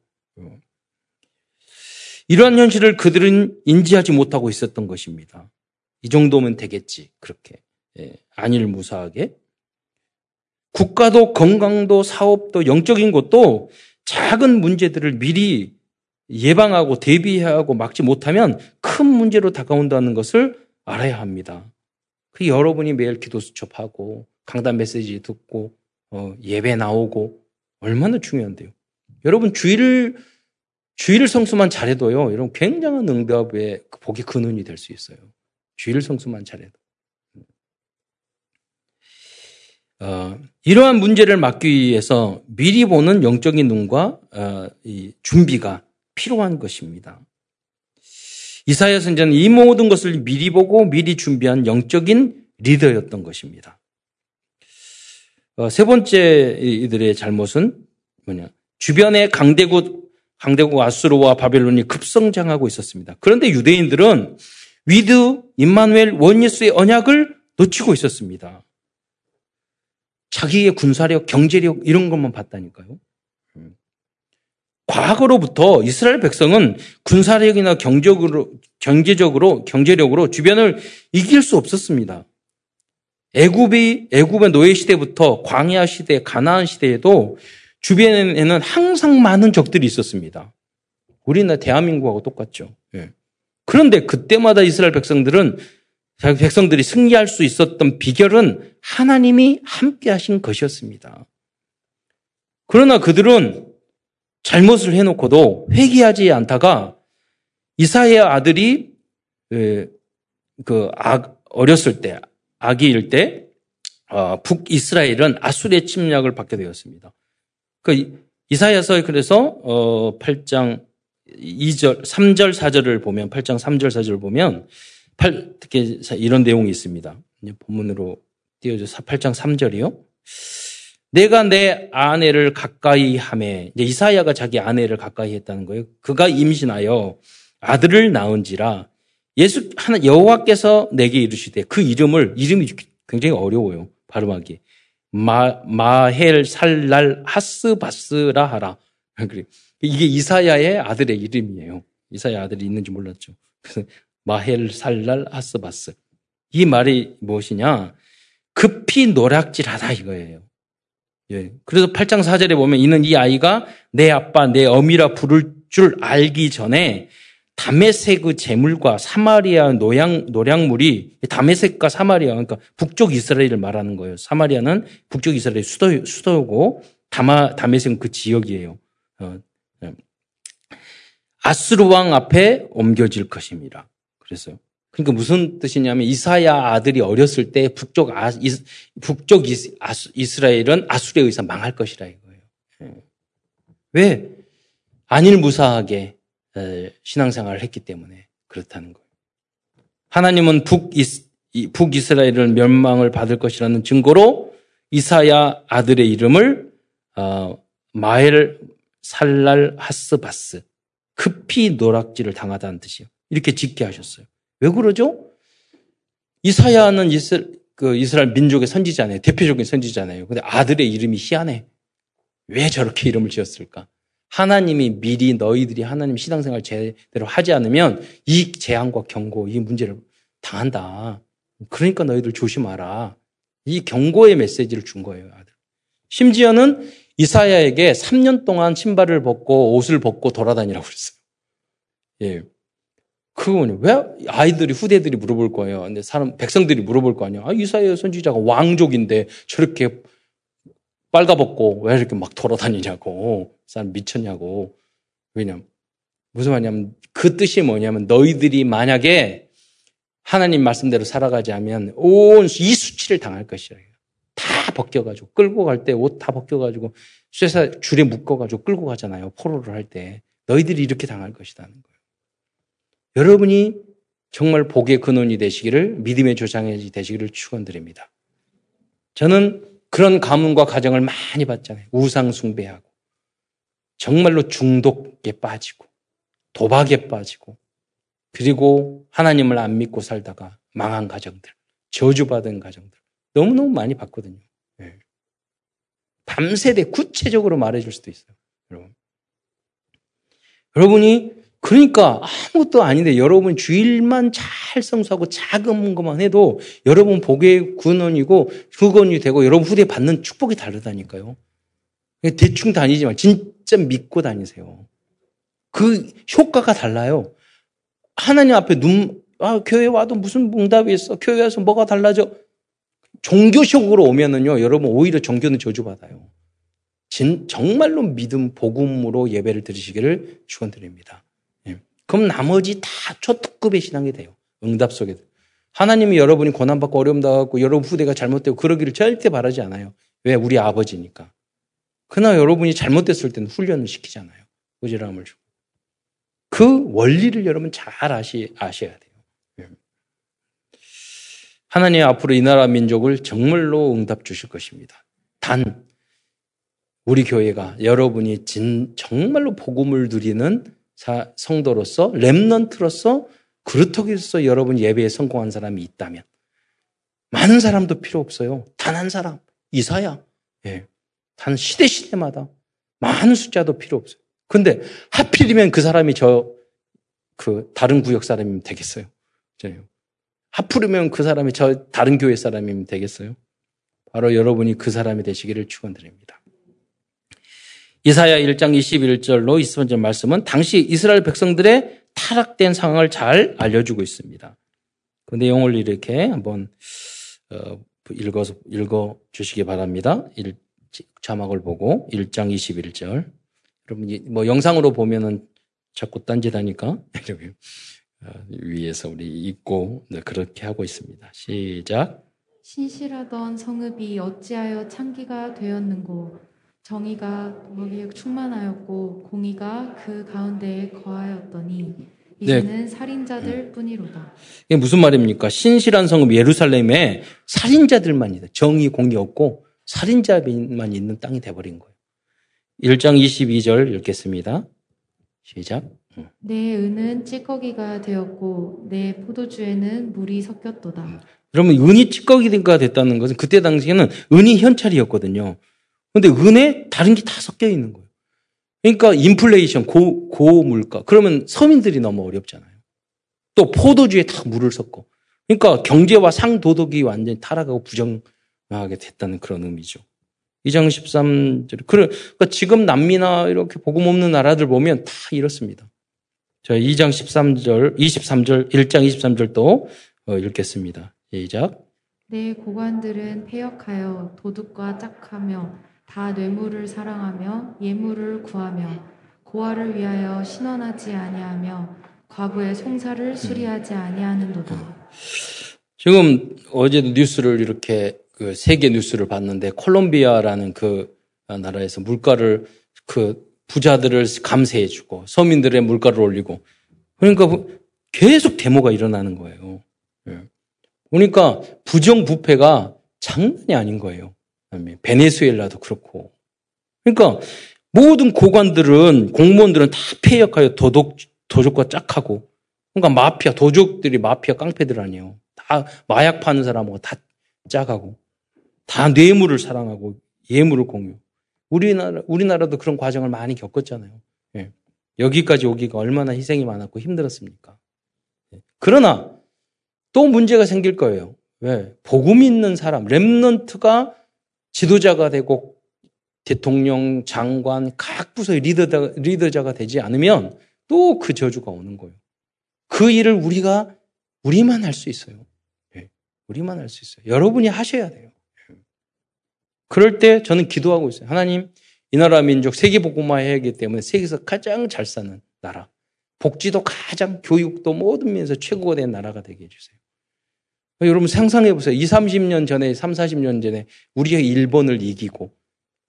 이러한 현실을 그들은 인지하지 못하고 있었던 것입니다. 이 정도면 되겠지. 그렇게. 예, 안일 무사하게. 국가도 건강도 사업도 영적인 것도 작은 문제들을 미리 예방하고 대비하고 막지 못하면 큰 문제로 다가온다는 것을 알아야 합니다. 그 여러분이 매일 기도 수첩하고 강단 메시지 듣고 어, 예배 나오고 얼마나 중요한데요. 여러분 주일을 주일 성수만 잘해도요. 여러분 굉장한 응답의 복이 근원이 될 수 있어요. 주일 성수만 잘해도. 어, 이러한 문제를 막기 위해서 미리 보는 영적인 눈과 어, 이 준비가 필요한 것입니다. 이사야 선지자는 이 모든 것을 미리 보고 미리 준비한 영적인 리더였던 것입니다. 세 번째 이들의 잘못은 뭐냐? 주변의 강대국, 강대국 아수르와 바벨론이 급성장하고 있었습니다. 그런데 유대인들은 위드, 임마누엘, 원예수의 언약을 놓치고 있었습니다. 자기의 군사력, 경제력 이런 것만 봤다니까요. 과거로부터 이스라엘 백성은 군사력이나 경제적으로, 경제적으로, 경제력으로 주변을 이길 수 없었습니다. 애굽이, 애굽의 노예 시대부터 광야 시대, 가나안 시대에도 주변에는 항상 많은 적들이 있었습니다. 우리나라 대한민국하고 똑같죠. 그런데 그때마다 이스라엘 백성들은, 백성들이 승리할 수 있었던 비결은 하나님이 함께 하신 것이었습니다. 그러나 그들은 잘못을 해놓고도 회개하지 않다가 이사야의 아들이 그 어렸을 때, 아기일 때 북이스라엘은 아수르의 침략을 받게 되었습니다. 그 이사야서 그래서 팔 장 이 절, 삼 절, 사 절을 보면 팔 장 삼 절, 사 절을 보면 특히 이런 내용이 있습니다. 본문으로 띄워줘 팔 장 삼 절이요. 내가 내 아내를 가까이 하매, 이제 이사야가 자기 아내를 가까이 했다는 거예요. 그가 임신하여 아들을 낳은지라 예수 하나 여호와께서 내게 이르시되 그 이름을 이름이 굉장히 어려워요. 발음하기 마 마헬살랄 하스바스라 하라. 이게 이사야의 아들의 이름이에요. 이사야 아들이 있는지 몰랐죠. 그래서 마헬살랄 하스바스 이 말이 무엇이냐? 급히 노략질하다 이거예요. 예. 그래서 팔 장 사 절에 보면 이는 이 아이가 내 아빠 내 어미라 부를 줄 알기 전에 다메섹의 재물과 사마리아 노양 노량물이 다메섹과 사마리아 그러니까 북쪽 이스라엘을 말하는 거예요. 사마리아는 북쪽 이스라엘 수도 수도고 다마 다메섹은 그 지역이에요. 어, 예. 아스루 왕 앞에 옮겨질 것입니다. 그래서 그러니까 무슨 뜻이냐면 이사야 아들이 어렸을 때 북쪽, 아, 이스, 북쪽 이스, 아수, 이스라엘은 아수르에 의해서 망할 것이라 이거예요. 왜? 안일무사하게 신앙생활을 했기 때문에 그렇다는 거예요. 하나님은 북이스, 북이스라엘은 멸망을 받을 것이라는 증거로 이사야 아들의 이름을 어, 마엘 살랄 하스바스, 급히 노락질을 당하다는 뜻이에요. 이렇게 짓게 하셨어요. 왜 그러죠? 이사야는 이스, 그 이스라엘 민족의 선지자네요. 대표적인 선지자네요. 근데 아들의 이름이 희한해. 왜 저렇게 이름을 지었을까? 하나님이 미리 너희들이 하나님 신앙생활 제대로 하지 않으면 이 재앙과 경고, 이 문제를 당한다. 그러니까 너희들 조심하라. 이 경고의 메시지를 준 거예요, 아들. 심지어는 이사야에게 삼 년 동안 신발을 벗고 옷을 벗고 돌아다니라고 그랬어요. 예. 그거는 왜 아이들이 후대들이 물어볼 거예요. 근데 사람 백성들이 물어볼 거 아니야. 아, 이사야 선지자가 왕족인데 저렇게 빨가벗고 왜 이렇게 막 돌아다니냐고. 사람 미쳤냐고. 왜냐면 무슨 말이냐면 그 뜻이 뭐냐면 너희들이 만약에 하나님 말씀대로 살아가지 않으면 온 이 수치를 당할 것이라. 다 벗겨가지고 끌고 갈 때 옷 다 벗겨가지고 쇠사 줄에 묶어가지고 끌고 가잖아요. 포로를 할 때 너희들이 이렇게 당할 것이라는 거예요. 여러분이 정말 복의 근원이 되시기를, 믿음의 조상이 되시기를 축원드립니다. 저는 그런 가문과 가정을 많이 봤잖아요. 우상 숭배하고 정말로 중독에 빠지고 도박에 빠지고 그리고 하나님을 안 믿고 살다가 망한 가정들, 저주받은 가정들 너무너무 많이 봤거든요. 네. 밤새대 구체적으로 말해줄 수도 있어요. 여러분. 여러분이 그러니까 아무것도 아닌데 여러분 주일만 잘 성수하고 작은 것만 해도 여러분 복의 근원이고 후건이 되고 여러분 후대 받는 축복이 다르다니까요. 대충 다니지 말고 진짜 믿고 다니세요. 그 효과가 달라요. 하나님 앞에 눈, 아, 교회 와도 무슨 응답이 있어. 교회 와서 뭐가 달라져. 종교식으로 오면은요, 여러분 오히려 종교는 저주받아요. 진, 정말로 믿음, 복음으로 예배를 드리시기를 축원드립니다. 그럼 나머지 다 초특급의 신앙이 돼요. 응답 속에. 하나님이 여러분이 고난받고 어려움 당하고 여러분 후대가 잘못되고 그러기를 절대 바라지 않아요. 왜? 우리 아버지니까. 그러나 여러분이 잘못됐을 때는 훈련을 시키잖아요. 부지런함을 주고. 그 원리를 여러분 잘 아시, 아셔야 돼요. 하나님 앞으로 이 나라 민족을 정말로 응답 주실 것입니다. 단, 우리 교회가 여러분이 진, 정말로 복음을 누리는 사, 성도로서 렘넌트로서 그렇다고 해서 여러분 예배에 성공한 사람이 있다면 많은 사람도 필요 없어요. 단 한 사람, 이사야. 예. 단 시대시대마다 많은 숫자도 필요 없어요. 근데 하필이면 그 사람이 저 그 다른 구역 사람이면 되겠어요? 하필이면 그 사람이 저 다른 교회 사람이면 되겠어요? 바로 여러분이 그 사람이 되시기를 축원드립니다. 이사야 일 장 이십일 절로 이십일 절 말씀은 당시 이스라엘 백성들의 타락된 상황을 잘 알려주고 있습니다. 그 내용을 이렇게 한번 읽어서 읽어주시기 바랍니다. 일, 자막을 보고 일 장 이십일 절. 여러분 뭐 영상으로 보면은 자꾸 딴짓하니까 여기 위에서 우리 읽고 그렇게 하고 있습니다. 시작. 신실하던 성읍이 어찌하여 창기가 되었는고. 정의가 거기에 충만하였고 공의가 그 가운데에 거하였더니 이제는 네. 살인자들 뿐이로다. 이게 무슨 말입니까? 신실한 성읍 예루살렘에 살인자들만 있다. 정의, 공의 없고 살인자만 있는 땅이 돼버린 거예요. 일 장 이십이 절 읽겠습니다. 시작. 내 은은 찌꺼기가 되었고 내 포도주에는 물이 섞였도다. 그러면 은이 찌꺼기가 됐다는 것은 그때 당시에는 은이 현찰이었거든요. 근데 은에 다른 게 다 섞여 있는 거예요. 그러니까 인플레이션, 고, 고물가. 그러면 서민들이 너무 어렵잖아요. 또 포도주에 다 물을 섞어. 그러니까 경제와 상도덕이 완전히 타락하고 부정하게 됐다는 그런 의미죠. 이 장 십삼 절. 그러니까 지금 남미나 이렇게 복음 없는 나라들 보면 다 이렇습니다. 저 이 장 십삼 절, 이십삼 절, 일 장 이십삼 절 또 읽겠습니다. 시작. 내 고관들은 폐역하여 도둑과 짝하며 다 뇌물을 사랑하며 예물을 구하며 고아를 위하여 신원하지 아니하며 과거의 송사를 수리하지 아니하는도다. 지금 어제도 뉴스를 이렇게 그 세계 뉴스를 봤는데 콜롬비아라는 그 나라에서 물가를 그 부자들을 감세해주고 서민들의 물가를 올리고 그러니까 계속 데모가 일어나는 거예요. 그러니까 부정부패가 장난이 아닌 거예요. 베네수엘라도 그렇고. 그러니까 모든 고관들은 공무원들은 다 폐역하여 도덕, 도적과 짝하고 그러니까 마피아 도적들이 마피아 깡패들 아니에요. 다 마약 파는 사람하고 다 짝하고 다 뇌물을 사랑하고 예물을 공유. 우리나라 우리나라도 그런 과정을 많이 겪었잖아요. 예. 여기까지 오기가 얼마나 희생이 많았고 힘들었습니까? 예. 그러나 또 문제가 생길 거예요. 왜? 복음 있는 사람, 렘넌트가 지도자가 되고 대통령, 장관, 각 부서의 리더다, 리더자가 되지 않으면 또 그 저주가 오는 거예요. 그 일을 우리가 우리만 할 수 있어요. 예. 우리만 할 수 있어요. 여러분이 하셔야 돼요. 그럴 때 저는 기도하고 있어요. 하나님, 이 나라 민족 세계 복음화해야 하기 때문에 세계에서 가장 잘 사는 나라, 복지도 가장, 교육도 모든 면에서 최고가 된 나라가 되게 해주세요. 여러분 상상해 보세요. 이십, 삼십 년 전에, 삼십, 사십 년 전에 우리가 일본을 이기고,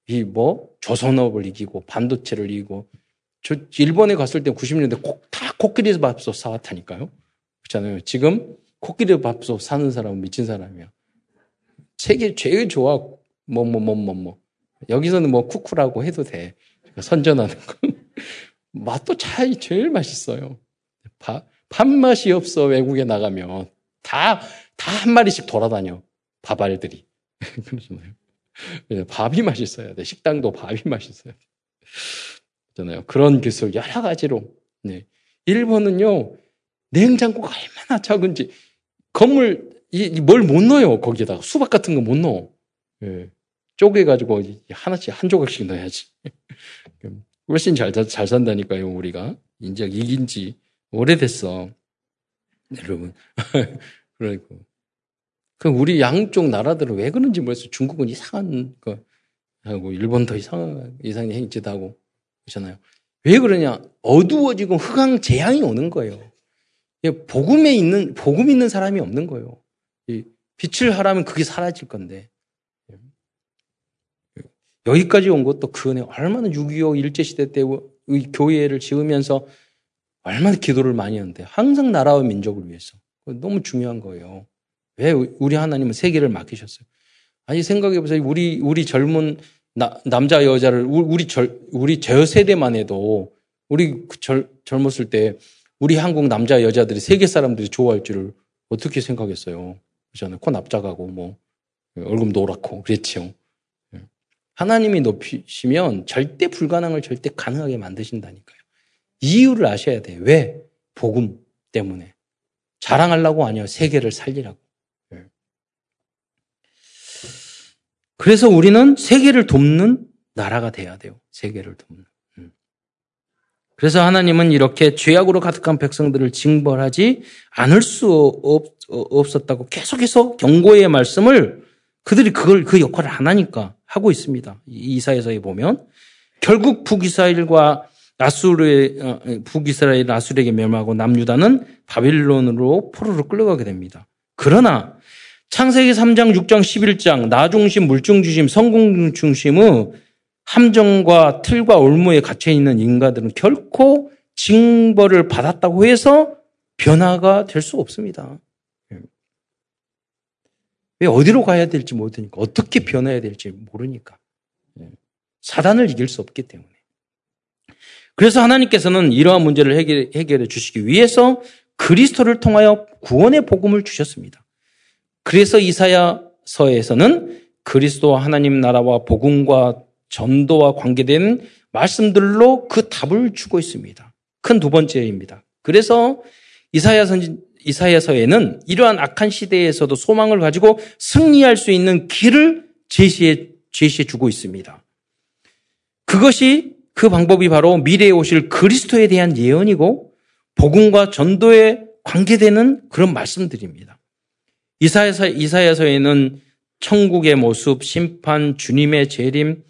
이 뭐 조선업을 이기고, 반도체를 이기고, 저 일본에 갔을 때 구십 년대 꼭 다 코끼리 밥솥 사왔다니까요. 그렇잖아요. 지금 코끼리 밥솥 사는 사람은 미친 사람이야. 세계 제일 좋아. 뭐, 뭐, 뭐, 뭐, 뭐. 여기서는 뭐, 쿠쿠라고 해도 돼. 선전하는 거. 맛도 차이 제일 맛있어요. 밥, 밥맛이 없어, 외국에 나가면. 다, 다 한 마리씩 돌아다녀. 밥알들이. 그러잖아요. 밥이 맛있어야 돼. 식당도 밥이 맛있어야 돼. 그러잖아요. 그런 기술 여러 가지로. 네. 일본은요, 냉장고가 얼마나 작은지, 건물, 이, 뭘 못 넣어요, 거기에다가. 수박 같은 거 못 넣어. 예. 쪼개가지고 하나씩 한 조각씩 넣어야지. 훨씬 잘, 잘 산다니까요. 우리가 이제 이긴 지 오래됐어, 여러분. 그러니까 그 우리 양쪽 나라들은 왜 그런지 모르겠어요. 중국은 이상한 거 하고 일본 더 이상한 이상한 행짓 하고 그러잖아요. 왜 그러냐? 어두워지고 흑암 재앙이 오는 거예요. 복음에 있는 복음 있는 사람이 없는 거예요. 이 빛을 하라면 그게 사라질 건데. 여기까지 온 것도 그 은혜, 얼마나 육이오 일제시대 때의 교회를 지으면서 얼마나 기도를 많이 하는데, 항상 나라와 민족을 위해서. 너무 중요한 거예요. 왜 우리 하나님은 세계를 맡기셨어요? 아니, 생각해보세요. 우리, 우리 젊은 나, 남자, 여자를, 우리 절, 우리 저 세대만 해도, 우리 절, 젊었을 때, 우리 한국 남자, 여자들이 세계 사람들이 좋아할 줄을 어떻게 생각했어요? 그렇잖아요. 코 납작하고, 뭐, 얼굴 노랗고, 그랬죠. 하나님이 높이시면 절대 불가능을 절대 가능하게 만드신다니까요. 이유를 아셔야 돼요. 왜? 복음 때문에. 자랑하려고 아니에요. 세계를 살리라고. 그래서 우리는 세계를 돕는 나라가 돼야 돼요. 세계를 돕는. 그래서 하나님은 이렇게 죄악으로 가득한 백성들을 징벌하지 않을 수 없, 없었다고 계속해서 경고의 말씀을 그들이 그걸, 그 역할을 안 하니까 하고 있습니다. 이사야서에 보면. 결국 북이스라엘과 아수르의, 북이스라엘 아수르에게 멸망하고 남유다는 바빌론으로 포로로 끌려가게 됩니다. 그러나 창세기 삼 장, 육 장, 십일 장, 나중심, 물중주심, 성공중심의 함정과 틀과 올무에 갇혀있는 인간들은 결코 징벌을 받았다고 해서 변화가 될 수 없습니다. 왜 어디로 가야 될지 모르니까, 어떻게 변해야 될지 모르니까. 사단을 이길 수 없기 때문에. 그래서 하나님께서는 이러한 문제를 해결, 해결해 주시기 위해서 그리스도를 통하여 구원의 복음을 주셨습니다. 그래서 이사야서에서는 그리스도와 하나님 나라와 복음과 전도와 관계된 말씀들로 그 답을 주고 있습니다. 큰 두 번째입니다. 그래서 이사야 선지 이사야서에는 이러한 악한 시대에서도 소망을 가지고 승리할 수 있는 길을 제시해, 제시해 주고 있습니다. 그것이, 그 방법이 바로 미래에 오실 그리스도에 대한 예언이고 복음과 전도에 관계되는 그런 말씀들입니다. 이사야서, 이사야서에는 천국의 모습, 심판, 주님의 재림,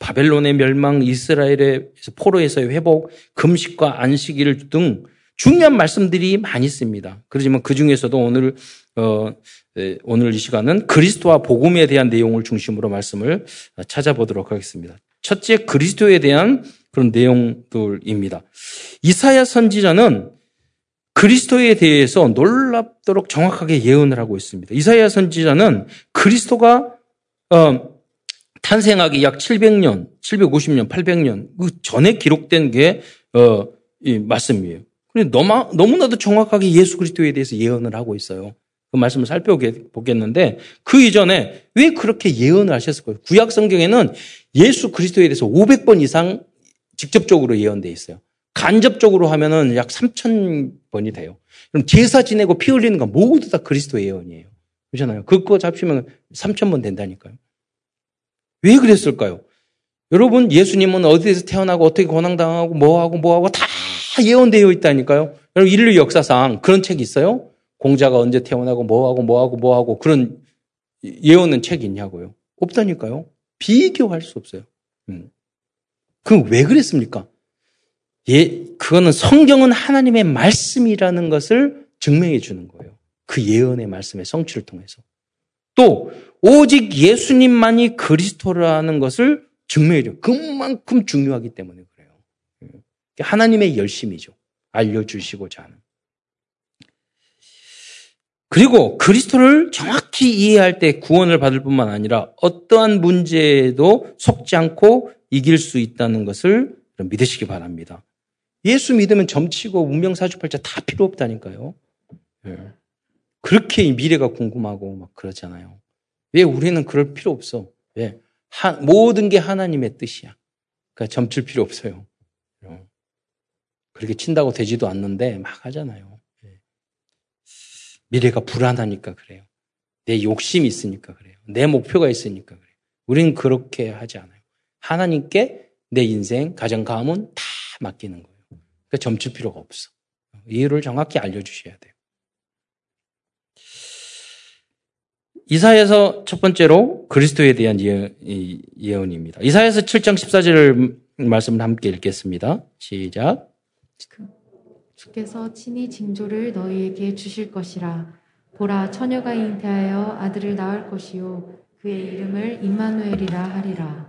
바벨론의 멸망, 이스라엘의 포로에서의 회복, 금식과 안식일 등 중요한 말씀들이 많이 있습니다. 그렇지만 그 중에서도 오늘 어, 오늘 이 시간은 그리스도와 복음에 대한 내용을 중심으로 말씀을 찾아보도록 하겠습니다. 첫째, 그리스도에 대한 그런 내용들입니다. 이사야 선지자는 그리스도에 대해서 놀랍도록 정확하게 예언을 하고 있습니다. 이사야 선지자는 그리스도가 어, 탄생하기 약 칠백 년, 칠백오십 년, 팔백 년 그 전에 기록된 게 어, 이 말씀이에요. 그런데 너무나도 정확하게 예수 그리스도에 대해서 예언을 하고 있어요. 그 말씀을 살펴보겠는데 그 이전에 왜 그렇게 예언을 하셨을까요? 구약 성경에는 예수 그리스도에 대해서 오백 번 이상 직접적으로 예언되어 있어요. 간접적으로 하면은 약 삼천 번이 돼요. 그럼 제사 지내고 피 흘리는 건 모두 다 그리스도의 예언이에요. 그렇잖아요. 그거 잡히면 삼천 번 된다니까요. 왜 그랬을까요? 여러분, 예수님은 어디에서 태어나고 어떻게 고난당하고 뭐하고 뭐하고 다 예언되어 있다니까요. 여러분, 인류 역사상 그런 책이 있어요? 공자가 언제 태어나고 뭐하고 뭐하고 뭐하고 그런 예언은 책이 있냐고요. 없다니까요. 비교할 수 없어요. 음. 그럼 왜 그랬습니까? 예, 그거는 성경은 하나님의 말씀이라는 것을 증명해 주는 거예요. 그 예언의 말씀의 성취를 통해서. 또 오직 예수님만이 그리스도라는 것을 증명해 줘요. 그만큼 중요하기 때문에 그래요. 하나님의 열심이죠. 알려주시고자 하는. 그리고 그리스도를 정확히 이해할 때 구원을 받을 뿐만 아니라 어떠한 문제에도 속지 않고 이길 수 있다는 것을 믿으시기 바랍니다. 예수 믿으면 점치고 운명사주팔자 다 필요 없다니까요. 네. 그렇게 미래가 궁금하고 막 그러잖아요. 왜 우리는 그럴 필요 없어. 왜? 하, 모든 게 하나님의 뜻이야. 그러니까 점칠 필요 없어요. 네. 그렇게 친다고 되지도 않는데 막 하잖아요. 네. 미래가 불안하니까 그래요. 내 욕심이 있으니까 그래요. 내 목표가 있으니까 그래요. 우리는 그렇게 하지 않아요. 하나님께 내 인생, 가정, 가문 다 맡기는 거예요. 그러니까 점칠 필요가 없어. 이유를 정확히 알려주셔야 돼요. 이사야서 첫 번째로 그리스도에 대한 예언입니다. 이사야서 칠 장 십사 절 말씀을 함께 읽겠습니다. 시작. 주께서 친히 징조를 너희에게 주실 것이라. 보라, 처녀가 잉태하여 아들을 낳을 것이요 그의 이름을 임마누엘이라 하리라.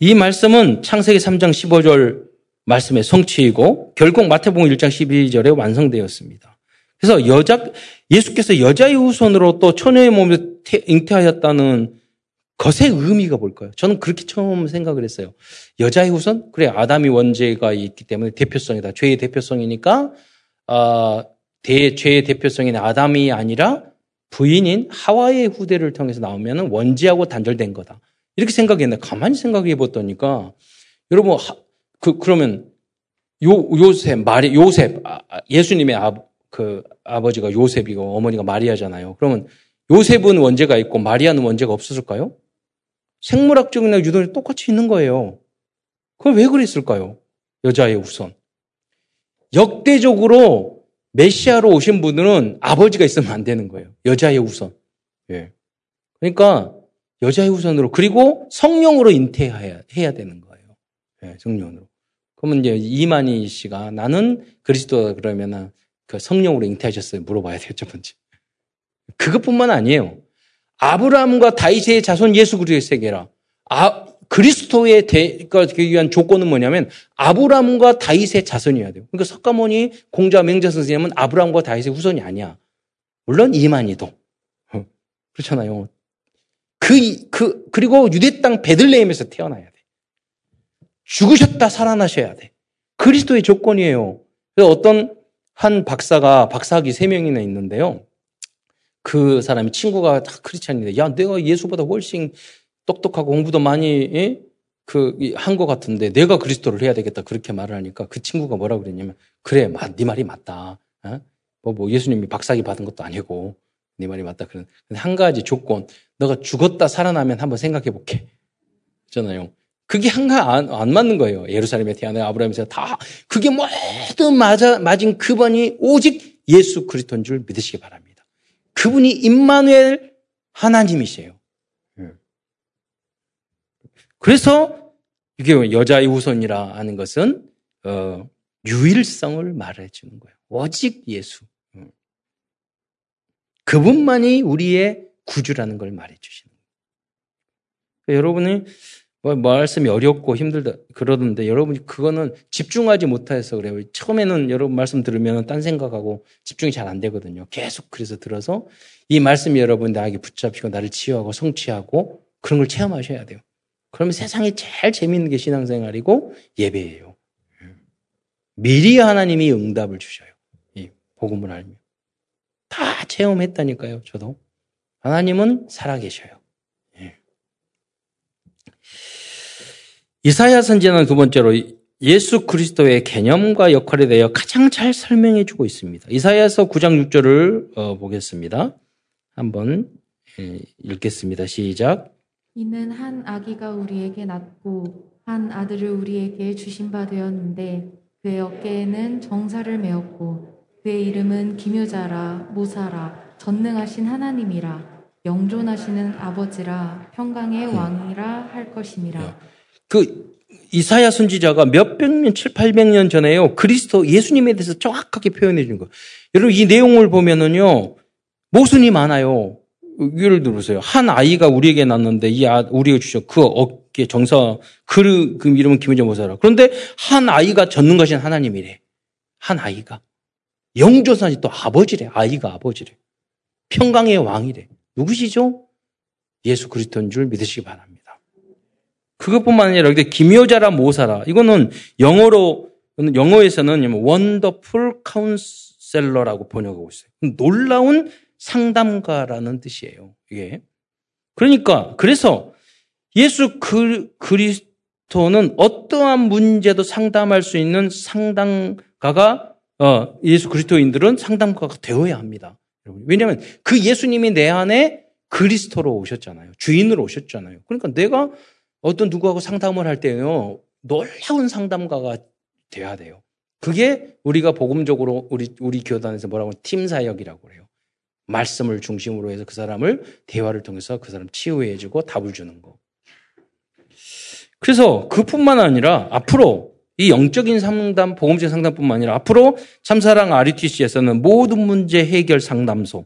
이 말씀은 창세기 삼 장 십오 절 말씀의 성취이고 결국 마태복음 일 장 십이 절에 완성되었습니다. 그래서 여자 예수께서 여자의 후손으로 또 처녀의 몸에 잉태하였다는 것의 의미가 뭘까요? 저는 그렇게 처음 생각을 했어요. 여자의 후손? 그래, 아담이 원죄가 있기 때문에 대표성이다. 죄의 대표성이니까 아, 대, 죄의 대표성인 아담이 아니라 부인인 하와의 후대를 통해서 나오면 원죄하고 단절된 거다. 이렇게 생각했는데 가만히 생각해 보더니까 여러분 하, 그 그러면 요 요셉 마리 요셉 아, 예수님의 아, 그 아버지가 요셉이고 어머니가 마리아잖아요. 그러면 요셉은 원죄가 있고 마리아는 원죄가 없었을까요? 생물학적이나 유전이 똑같이 있는 거예요. 그걸 왜 그랬을까요? 여자의 후손. 역대적으로 메시아로 오신 분들은 아버지가 있으면 안 되는 거예요. 여자의 후손. 예. 그러니까 여자의 후손으로 그리고 성령으로 잉태해야 해야 되는 거예요. 예, 성령으로. 그러면 이제 이만희 씨가 나는 그리스도다 그러면은 그 성령으로 잉태하셨어요? 물어봐야 돼요, 첫 번째. 그것뿐만 아니에요. 아브라함과 다윗의 자손 예수 그리스도의 세계라. 아 그리스도의 대가 위한 조건은 뭐냐면 아브라함과 다윗의 자손이어야 돼요. 그러니까 석가모니 공자 맹자 선생님은 아브라함과 다윗의 후손이 아니야. 물론 이만희도 그렇잖아요. 그, 그 그리고 유대 땅 베들레헴에서 태어나야 돼. 죽으셨다 살아나셔야 돼. 그리스도의 조건이에요. 그래서 어떤 한 박사가 박사학위 세 명이나 있는데요. 그 사람이 친구가 다 크리스찬인데 야 내가 예수보다 훨씬 똑똑하고 공부도 많이 예? 그 한 것 같은데 내가 그리스도를 해야 되겠다 그렇게 말을 하니까 그 친구가 뭐라 그랬냐면 그래 마, 네 말이 맞다. 어? 뭐, 뭐 예수님이 박사학위 받은 것도 아니고 네 말이 맞다. 그런 한 가지 조건 너가 죽었다 살아나면 한번 생각해 볼게. 있잖아요. 그게 한가 안, 안 맞는 거예요. 예루살렘에 태어나 아브라함에서 다 그게 모두 맞아 맞은 그분이 오직 예수 그리스도인 줄 믿으시기 바랍니다. 그분이 임마누엘 하나님이세요. 그래서 이게 여자의 후손이라 하는 것은 어, 유일성을 말해주는 거예요. 오직 예수. 그분만이 우리의 구주라는 걸 말해주시는 거예요. 여러분이 뭐 말씀이 어렵고 힘들다 그러던데 여러분이 그거는 집중하지 못해서 그래요. 처음에는 여러분 말씀 들으면 딴 생각하고 집중이 잘 안 되거든요. 계속 그래서 들어서 이 말씀이 여러분 나에게 붙잡히고 나를 치유하고 성취하고 그런 걸 체험하셔야 돼요. 그러면 세상에 제일 재미있는 게 신앙생활이고 예배예요. 미리 하나님이 응답을 주셔요. 이 복음을 알면. 다 체험했다니까요. 저도. 하나님은 살아계셔요. 예. 이사야 선지자는 두 번째로 예수 그리스도의 개념과 역할에 대해 가장 잘 설명해 주고 있습니다. 이사야서 구 장 육 절을 어, 보겠습니다. 한번 예, 읽겠습니다. 시작. 이는 한 아기가 우리에게 낳고 한 아들을 우리에게 주신 바 되었는데 그의 어깨에는 정사를 메었고 그의 이름은 기묘자라 모사라 전능하신 하나님이라 영존하시는 아버지라 평강의 왕이라 할 것임이라. 그 이사야 선지자가 몇백 년, 칠팔백 년 전에요. 그리스도 예수님에 대해서 정확하게 표현해 준 거. 여러분 이 내용을 보면은요. 모순이 많아요. 예를 들으세요. 한 아이가 우리에게 낳는데 이 아, 우리에게 주셔. 그 어깨 정사 그, 그 이름은 기묘자 모사라. 그런데 한 아이가 전능하신 하나님이래. 한 아이가 영조산이 또 아버지래. 아이가 아버지래. 평강의 왕이래. 누구시죠? 예수 그리스도인 줄 믿으시기 바랍니다. 그것뿐만 아니라 기묘자라 모사라. 이거는 영어로 영어에서는 원더풀 카운셀러라고 번역하고 있어요. 놀라운 상담가라는 뜻이에요. 이게. 그러니까 그래서 예수 그, 그리스도는 어떠한 문제도 상담할 수 있는 상담가가 어, 예수 그리스도인들은 상담가가 되어야 합니다. 왜냐하면 그 예수님이 내 안에 그리스도로 오셨잖아요. 주인으로 오셨잖아요. 그러니까 내가 어떤 누구하고 상담을 할 때요, 놀라운 상담가가 돼야 돼요. 그게 우리가 복음적으로 우리 우리 교단에서 뭐라고 팀 사역이라고 그래요. 말씀을 중심으로 해서 그 사람을 대화를 통해서 그 사람 치유해주고 답을 주는 거. 그래서 그뿐만 아니라 앞으로. 이 영적인 상담, 복음적인 상담뿐만 아니라 앞으로 참사랑 아르티씨에서는 모든 문제 해결 상담소를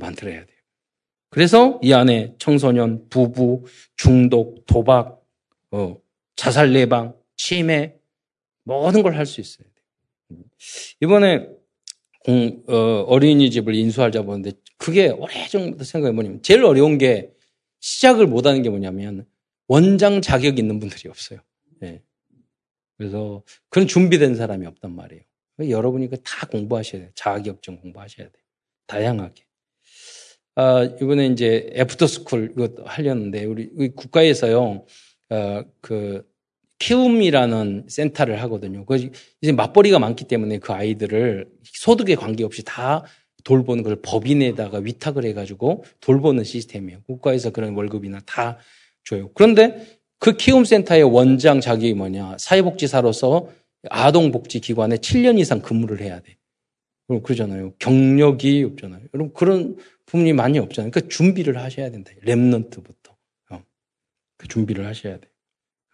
만들어야 돼요. 그래서 이 안에 청소년, 부부, 중독, 도박, 어, 자살 예방, 치매 모든 걸 할 수 있어야 돼요. 이번에 공, 어, 어린이집을 인수하자 보는데 그게 오래전부터 생각해 보면 제일 어려운 게 시작을 못하는 게 뭐냐면 원장 자격이 있는 분들이 없어요. 네. 그래서 그런 준비된 사람이 없단 말이에요. 여러분이 다 공부하셔야 돼요. 자아격증 공부하셔야 돼요. 다양하게. 아, 이번에 이제 애프터스쿨 이것도 하려는데 우리, 우리 국가에서요, 어, 그 키움이라는 센터를 하거든요. 그 이제 맞벌이가 많기 때문에 그 아이들을 소득에 관계없이 다 돌보는 걸 법인에다가 위탁을 해가지고 돌보는 시스템이에요. 국가에서 그런 월급이나 다 줘요. 그런데 그 키움센터의 원장 자격이 뭐냐. 사회복지사로서 아동복지기관에 칠 년 이상 근무를 해야 돼. 그럼 그러잖아요. 경력이 없잖아요. 여러분 그런 부분이 많이 없잖아요. 그러니까 준비를 하셔야 된다. 렘넌트부터. 어. 그 준비를 하셔야 돼.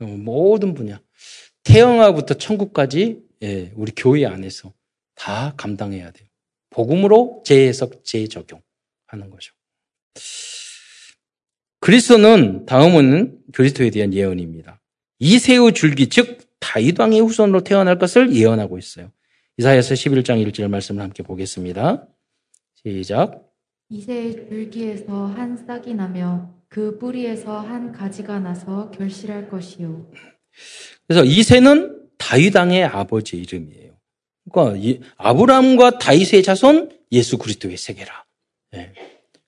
모든 분야. 태영아부터 천국까지 예, 우리 교회 안에서 다 감당해야 돼요. 복음으로 재해석, 재적용하는 거죠. 그리스도는 다음은 그리스도에 대한 예언입니다. 이새의 줄기 즉 다윗 왕의 후손으로 태어날 것을 예언하고 있어요. 이사야서 십일 장 일 절 말씀을 함께 보겠습니다. 시작. 이새의 줄기에서 한 싹이 나며 그 뿌리에서 한 가지가 나서 결실할 것이요. 그래서 이새는 다윗 왕의 아버지 이름이에요. 그러니까 아브라함과 다윗의 자손 예수 그리스도의 세계라. 네.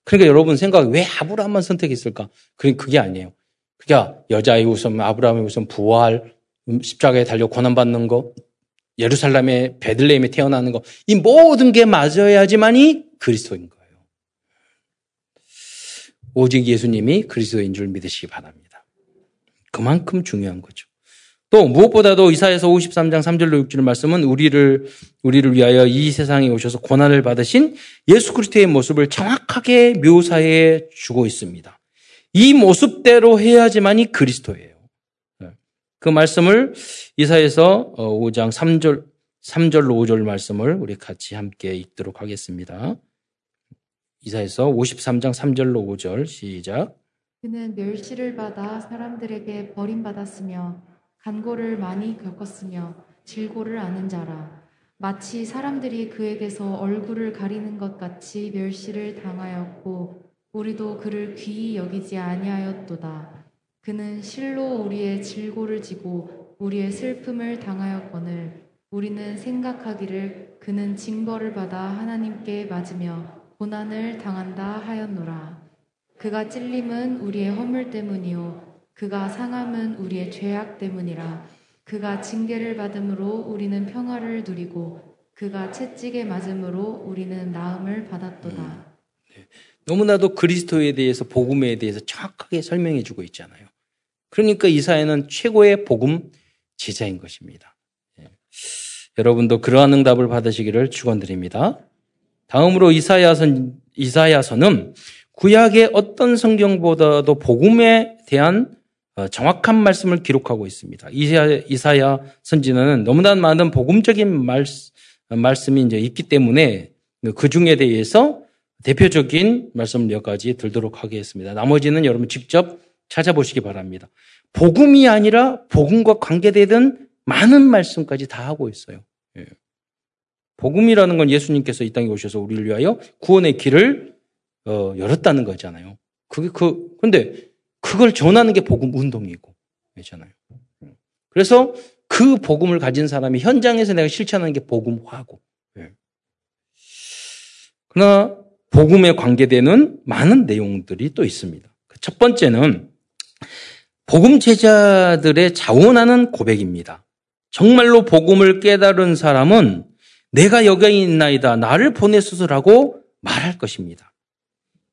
그러니까 여러분 생각 왜 아브라함만 선택했을까? 그게 아니에요. 그러니까 여자의 우선, 아브라함의 우선 부활, 십자가에 달려 고난받는 거, 예루살렘의 베들레헴에 태어나는 거, 이 모든 게 맞아야지만이 그리스도인 거예요. 오직 예수님이 그리스도인 줄 믿으시기 바랍니다. 그만큼 중요한 거죠. 또 무엇보다도 이사야서 오십삼 장 삼 절로 육 절 말씀은 우리를 우리를 위하여 이 세상에 오셔서 고난을 받으신 예수 그리스도의 모습을 정확하게 묘사해 주고 있습니다. 이 모습대로 해야지만이 그리스도예요. 그 말씀을 이사야서 오 장 삼 절 삼 절로 오 절 말씀을 우리 같이 함께 읽도록 하겠습니다. 이사야서 오십삼 장 삼 절로 오 절 시작. 그는 멸시를 받아 사람들에게 버림받았으며 간고를 많이 겪었으며 질고를 아는 자라. 마치 사람들이 그에게서 얼굴을 가리는 것 같이 멸시를 당하였고 우리도 그를 귀히 여기지 아니하였도다. 그는 실로 우리의 질고를 지고 우리의 슬픔을 당하였거늘 우리는 생각하기를 그는 징벌을 받아 하나님께 맞으며 고난을 당한다 하였노라. 그가 찔림은 우리의 허물 때문이요 그가 상함은 우리의 죄악 때문이라. 그가 징계를 받음으로 우리는 평화를 누리고 그가 채찍에 맞음으로 우리는 나음을 받았도다. 음, 네. 너무나도 그리스도에 대해서 복음에 대해서 정확하게 설명해 주고 있잖아요. 그러니까 이사야는 최고의 복음 제자인 것입니다. 네. 여러분도 그러한 응답을 받으시기를 축원드립니다. 다음으로 이사야선, 이사야서는 구약의 어떤 성경보다도 복음에 대한 정확한 말씀을 기록하고 있습니다. 이사야, 이사야 선지자는 너무나 많은 복음적인 말, 말씀이 이제 있기 때문에 그 중에 대해서 대표적인 말씀 몇 가지 들도록 하겠습니다. 나머지는 여러분 직접 찾아보시기 바랍니다. 복음이 아니라 복음과 관계되던 많은 말씀까지 다 하고 있어요. 예. 복음이라는 건 예수님께서 이 땅에 오셔서 우리를 위하여 구원의 길을 어, 열었다는 거잖아요. 그게 그 근데 그걸 전하는 게 복음 운동이고 그렇잖아요. 그래서 그 복음을 가진 사람이 현장에서 내가 실천하는 게 복음화고. 예. 그러나 복음에 관계되는 많은 내용들이 또 있습니다. 첫 번째는 복음 제자들의 자원하는 고백입니다. 정말로 복음을 깨달은 사람은 내가 여기 있나이다 나를 보내소서라고 말할 것입니다.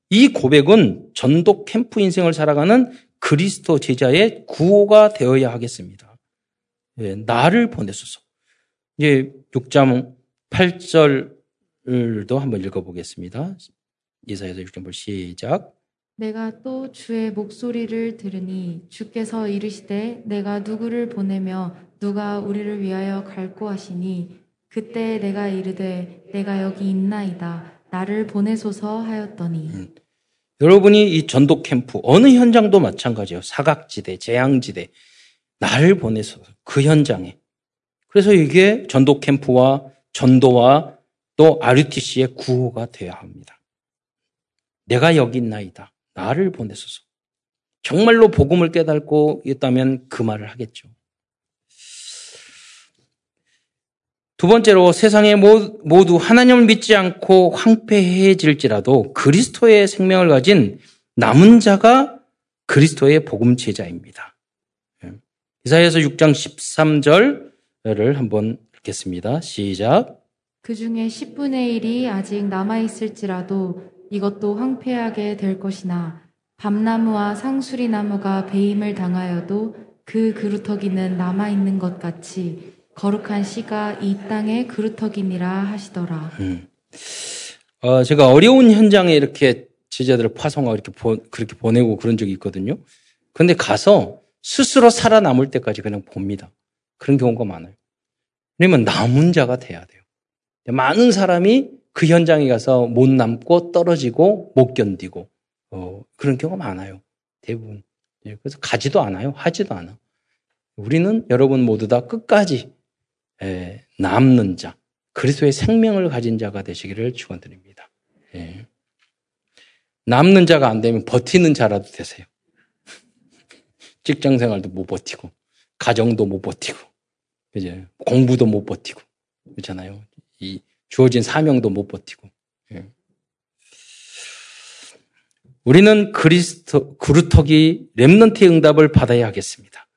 이 고백은 전도 캠프 인생을 살아가는 그리스도 제자의 구호가 되어야 하겠습니다. 예, 나를 보내소서. 이제 육 장 팔 절도 한번 읽어보겠습니다. 이사야서 육 장 팔 절 시작. 내가 또 주의 목소리를 들으니 주께서 이르시되 내가 누구를 보내며 누가 우리를 위하여 갈고 하시니 그때 내가 이르되 내가 여기 있나이다 나를 보내소서 하였더니. 음. 여러분이 이 전도 캠프 어느 현장도 마찬가지예요. 사각지대, 재앙지대 나를 보내소서 그 현장에. 그래서 이게 전도 캠프와 전도와 또 아르티씨의 구호가 되어야 합니다. 내가 여기 있나이다 나를 보내소서. 정말로 복음을 깨닫고 있다면 그 말을 하겠죠. 두 번째로 세상에 모두 하나님을 믿지 않고 황폐해질지라도 그리스도의 생명을 가진 남은 자가 그리스도의 복음 제자입니다. 이사야서 육 장 십삼 절을 한번 읽겠습니다. 시작. 그 중에 십분의 일이 아직 남아있을지라도 이것도 황폐하게 될 것이나 밤나무와 상수리나무가 배임을 당하여도 그 그루터기는 남아있는 것 같이 거룩한 씨가 이 땅의 그루터기니라 하시더라. 음. 어, 제가 어려운 현장에 이렇게 제자들을 파송하고 이렇게 보, 그렇게 보내고 그런 적이 있거든요. 그런데 가서 스스로 살아남을 때까지 그냥 봅니다. 그런 경우가 많아요. 왜냐면 남은 자가 돼야 돼요. 많은 사람이 그 현장에 가서 못 남고 떨어지고 못 견디고 어, 그런 경우가 많아요. 대부분. 그래서 가지도 않아요. 하지도 않아. 우리는 여러분 모두 다 끝까지 예, 남는 자, 그리스도의 생명을 가진 자가 되시기를 축원드립니다. 예. 남는 자가 안 되면 버티는 자라도 되세요. 직장 생활도 못 버티고, 가정도 못 버티고, 그죠? 공부도 못 버티고, 그렇잖아요. 이 주어진 사명도 못 버티고. 예. 우리는 그리스도 그루터기 렘넌트의 응답을 받아야 하겠습니다.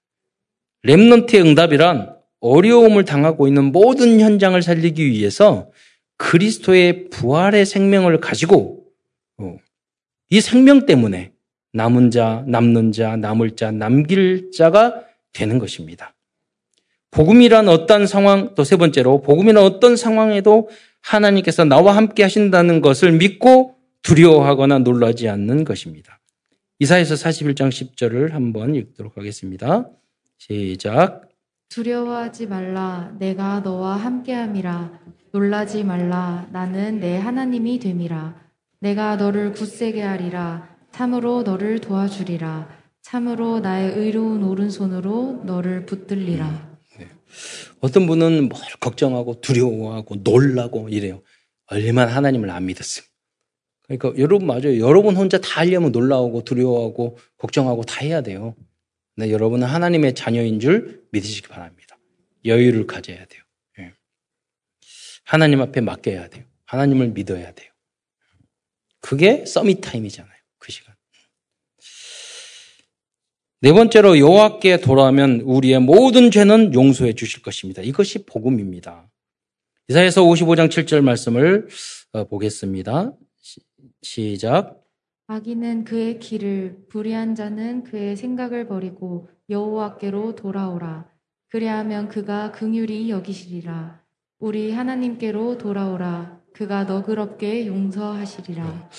렘넌트의 응답이란 어려움을 당하고 있는 모든 현장을 살리기 위해서 그리스도의 부활의 생명을 가지고 이 생명 때문에 남은 자, 남는 자, 남을 자, 남길 자가 되는 것입니다. 복음이란 어떤 상황, 또 세 번째로 복음이란 어떤 상황에도 하나님께서 나와 함께 하신다는 것을 믿고 두려워하거나 놀라지 않는 것입니다. 이사야서 사십일 장 십 절을 한번 읽도록 하겠습니다. 시작. 두려워하지 말라. 내가 너와 함께함이라. 놀라지 말라. 나는 내 하나님이 됨이라. 내가 너를 굳세게 하리라. 참으로 너를 도와주리라. 참으로 나의 의로운 오른손으로 너를 붙들리라. 네. 어떤 분은 뭘 걱정하고 두려워하고 놀라고 이래요. 얼마나 하나님을 안 믿었음. 그러니까 여러분 맞아요. 여러분 혼자 다 하려면 놀라우고 두려워하고 걱정하고 다 해야 돼요. 근데 여러분은 하나님의 자녀인 줄 믿으시기 바랍니다. 여유를 가져야 돼요. 예. 하나님 앞에 맡겨야 돼요. 하나님을 믿어야 돼요. 그게 서밋 타임이잖아요. 그 시간. 네 번째로 여호와께 돌아오면 우리의 모든 죄는 용서해 주실 것입니다. 이것이 복음입니다. 이사야서 오십오 장 칠 절 말씀을 보겠습니다. 시, 시작. 악인은 그의 길을, 불의한 자는 그의 생각을 버리고 여호와께로 돌아오라. 그리하면 그가 긍휼히 여기시리라. 우리 하나님께로 돌아오라. 그가 너그럽게 용서하시리라.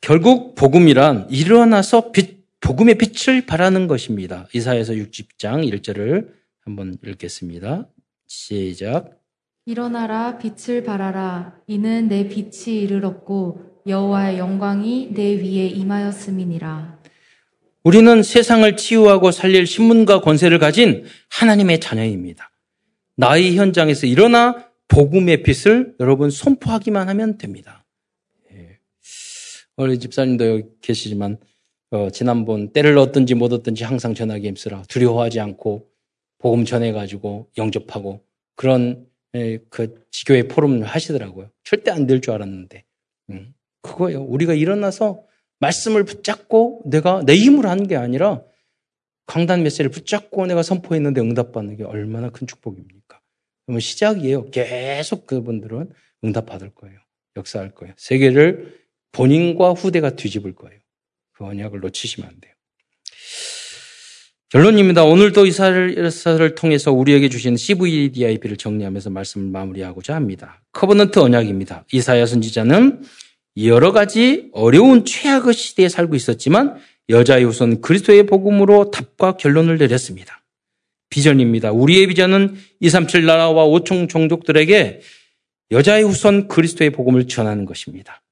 결국 복음이란 일어나서 빛, 복음의 빛을 발하는 것입니다. 이사야서 육십 장 일 절을 한번 읽겠습니다. 시작. 일어나라, 빛을 발하라. 이는 내 빛이 이르렀고 여호와의 영광이 내 위에 임하였음이니라. 우리는 세상을 치유하고 살릴 신분과 권세를 가진 하나님의 자녀입니다. 나의 현장에서 일어나 복음의 빛을 여러분 선포하기만 하면 됩니다. 예. 우리 집사님도 여기 계시지만 어, 지난번 때를 얻든지 못 얻든지 항상 전하기 힘쓰라. 두려워하지 않고 복음 전해가지고 영접하고 그런 예, 그 지교회 포럼 하시더라고요. 절대 안 될 줄 알았는데. 음, 그거예요. 우리가 일어나서 말씀을 붙잡고 내가 내 힘으로 하는 게 아니라 강단 메시지를 붙잡고 내가 선포했는데 응답받는 게 얼마나 큰 축복입니까? 그러면 시작이에요. 계속 그분들은 응답받을 거예요. 역사할 거예요. 세계를 본인과 후대가 뒤집을 거예요. 그 언약을 놓치시면 안 돼요. 결론입니다. 오늘도 이사야서를 통해서 우리에게 주신 씨브이디아이피를 정리하면서 말씀을 마무리하고자 합니다. 커버넌트 언약입니다. 이사야 선지자는 여러 가지 어려운 최악의 시대에 살고 있었지만 여자의 후손 그리스도의 복음으로 답과 결론을 내렸습니다. 비전입니다. 우리의 비전은 이백삼십칠 나라와 오천 종족들에게 여자의 후손 그리스도의 복음을 전하는 것입니다.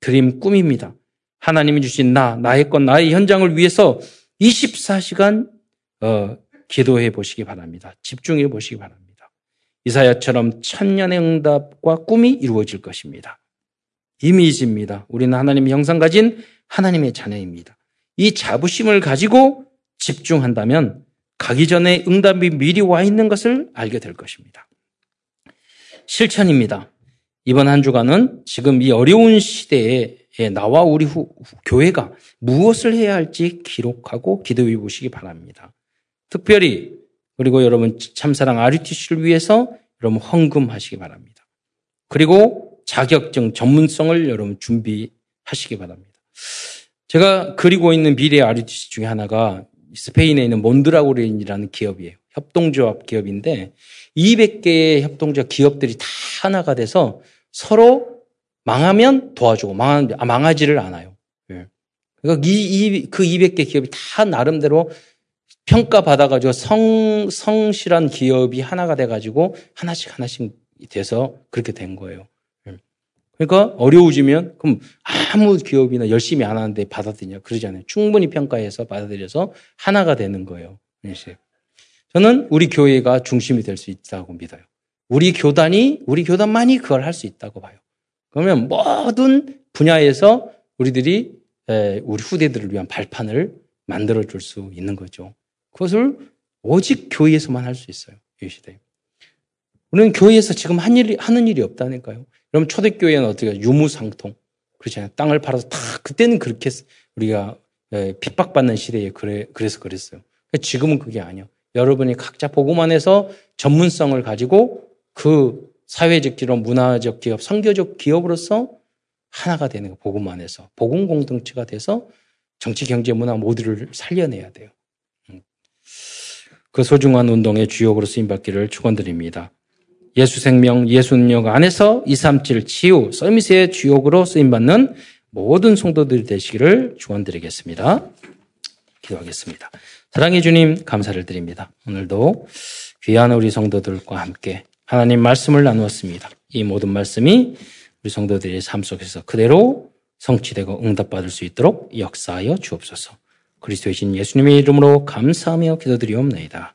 드림 꿈입니다. 하나님이 주신 나, 나의 것, 나의 현장을 위해서 이십사 시간 어, 기도해 보시기 바랍니다. 집중해 보시기 바랍니다. 이사야처럼 천년의 응답과 꿈이 이루어질 것입니다. 이미지입니다. 우리는 하나님의 형상 가진 하나님의 자녀입니다. 이 자부심을 가지고 집중한다면 가기 전에 응답이 미리 와 있는 것을 알게 될 것입니다. 실천입니다. 이번 한 주간은 지금 이 어려운 시대에 예, 나와 우리 후, 후, 교회가 무엇을 해야 할지 기록하고 기도해 보시기 바랍니다. 특별히 그리고 여러분 참사랑 아르티씨를 위해서 여러분 헌금하시기 바랍니다. 그리고 자격증 전문성을 여러분 준비하시기 바랍니다. 제가 그리고 있는 미래의 아르티씨 중에 하나가 스페인에 있는 몬드라고렌이라는 기업이에요. 협동조합 기업인데 이백 개의 협동조합 기업들이 다 하나가 돼서 서로 망하면 도와주고, 망하, 아, 망하지를 않아요. 예. 그러니까 이, 이, 그 이백 개 기업이 다 나름대로 평가받아가지고 성, 성실한 기업이 하나가 돼가지고 하나씩 하나씩 돼서 그렇게 된 거예요. 예. 그러니까 어려워지면, 그럼 아무 기업이나 열심히 안 하는데 받아들이냐. 그러지 않아요. 충분히 평가해서 받아들여서 하나가 되는 거예요. 저는 우리 교회가 중심이 될 수 있다고 믿어요. 우리 교단이, 우리 교단만이 그걸 할 수 있다고 봐요. 그러면 모든 분야에서 우리들이 우리 후대들을 위한 발판을 만들어줄 수 있는 거죠. 그것을 오직 교회에서만 할 수 있어요. 이 시대에. 우리는 교회에서 지금 한 일이, 하는 일이 없다니까요. 그럼 초대교회는 어떻게 유무상통. 그렇잖아요. 땅을 팔아서 다 그때는 그렇게 우리가 핍박받는 시대에 그래, 그래서 그랬어요. 지금은 그게 아니에요. 여러분이 각자 복음 안에서 전문성을 가지고 그 사회적 기업, 문화적 기업, 선교적 기업으로서 하나가 되는 거, 복음 안에서. 복음 공동체가 돼서 정치, 경제, 문화 모두를 살려내야 돼요. 그 소중한 운동의 주역으로 쓰임받기를 축원드립니다. 예수 생명, 예수 능력 안에서 이백삼십칠 치유, 서밋의 주역으로 쓰임받는 모든 성도들이 되시기를 축원드리겠습니다. 기도하겠습니다. 사랑해 주님, 감사를 드립니다. 오늘도 귀한 우리 성도들과 함께 하나님 말씀을 나누었습니다. 이 모든 말씀이 우리 성도들의 삶 속에서 그대로 성취되고 응답받을 수 있도록 역사하여 주옵소서. 그리스도의 신 예수님의 이름으로 감사하며 기도드리옵나이다.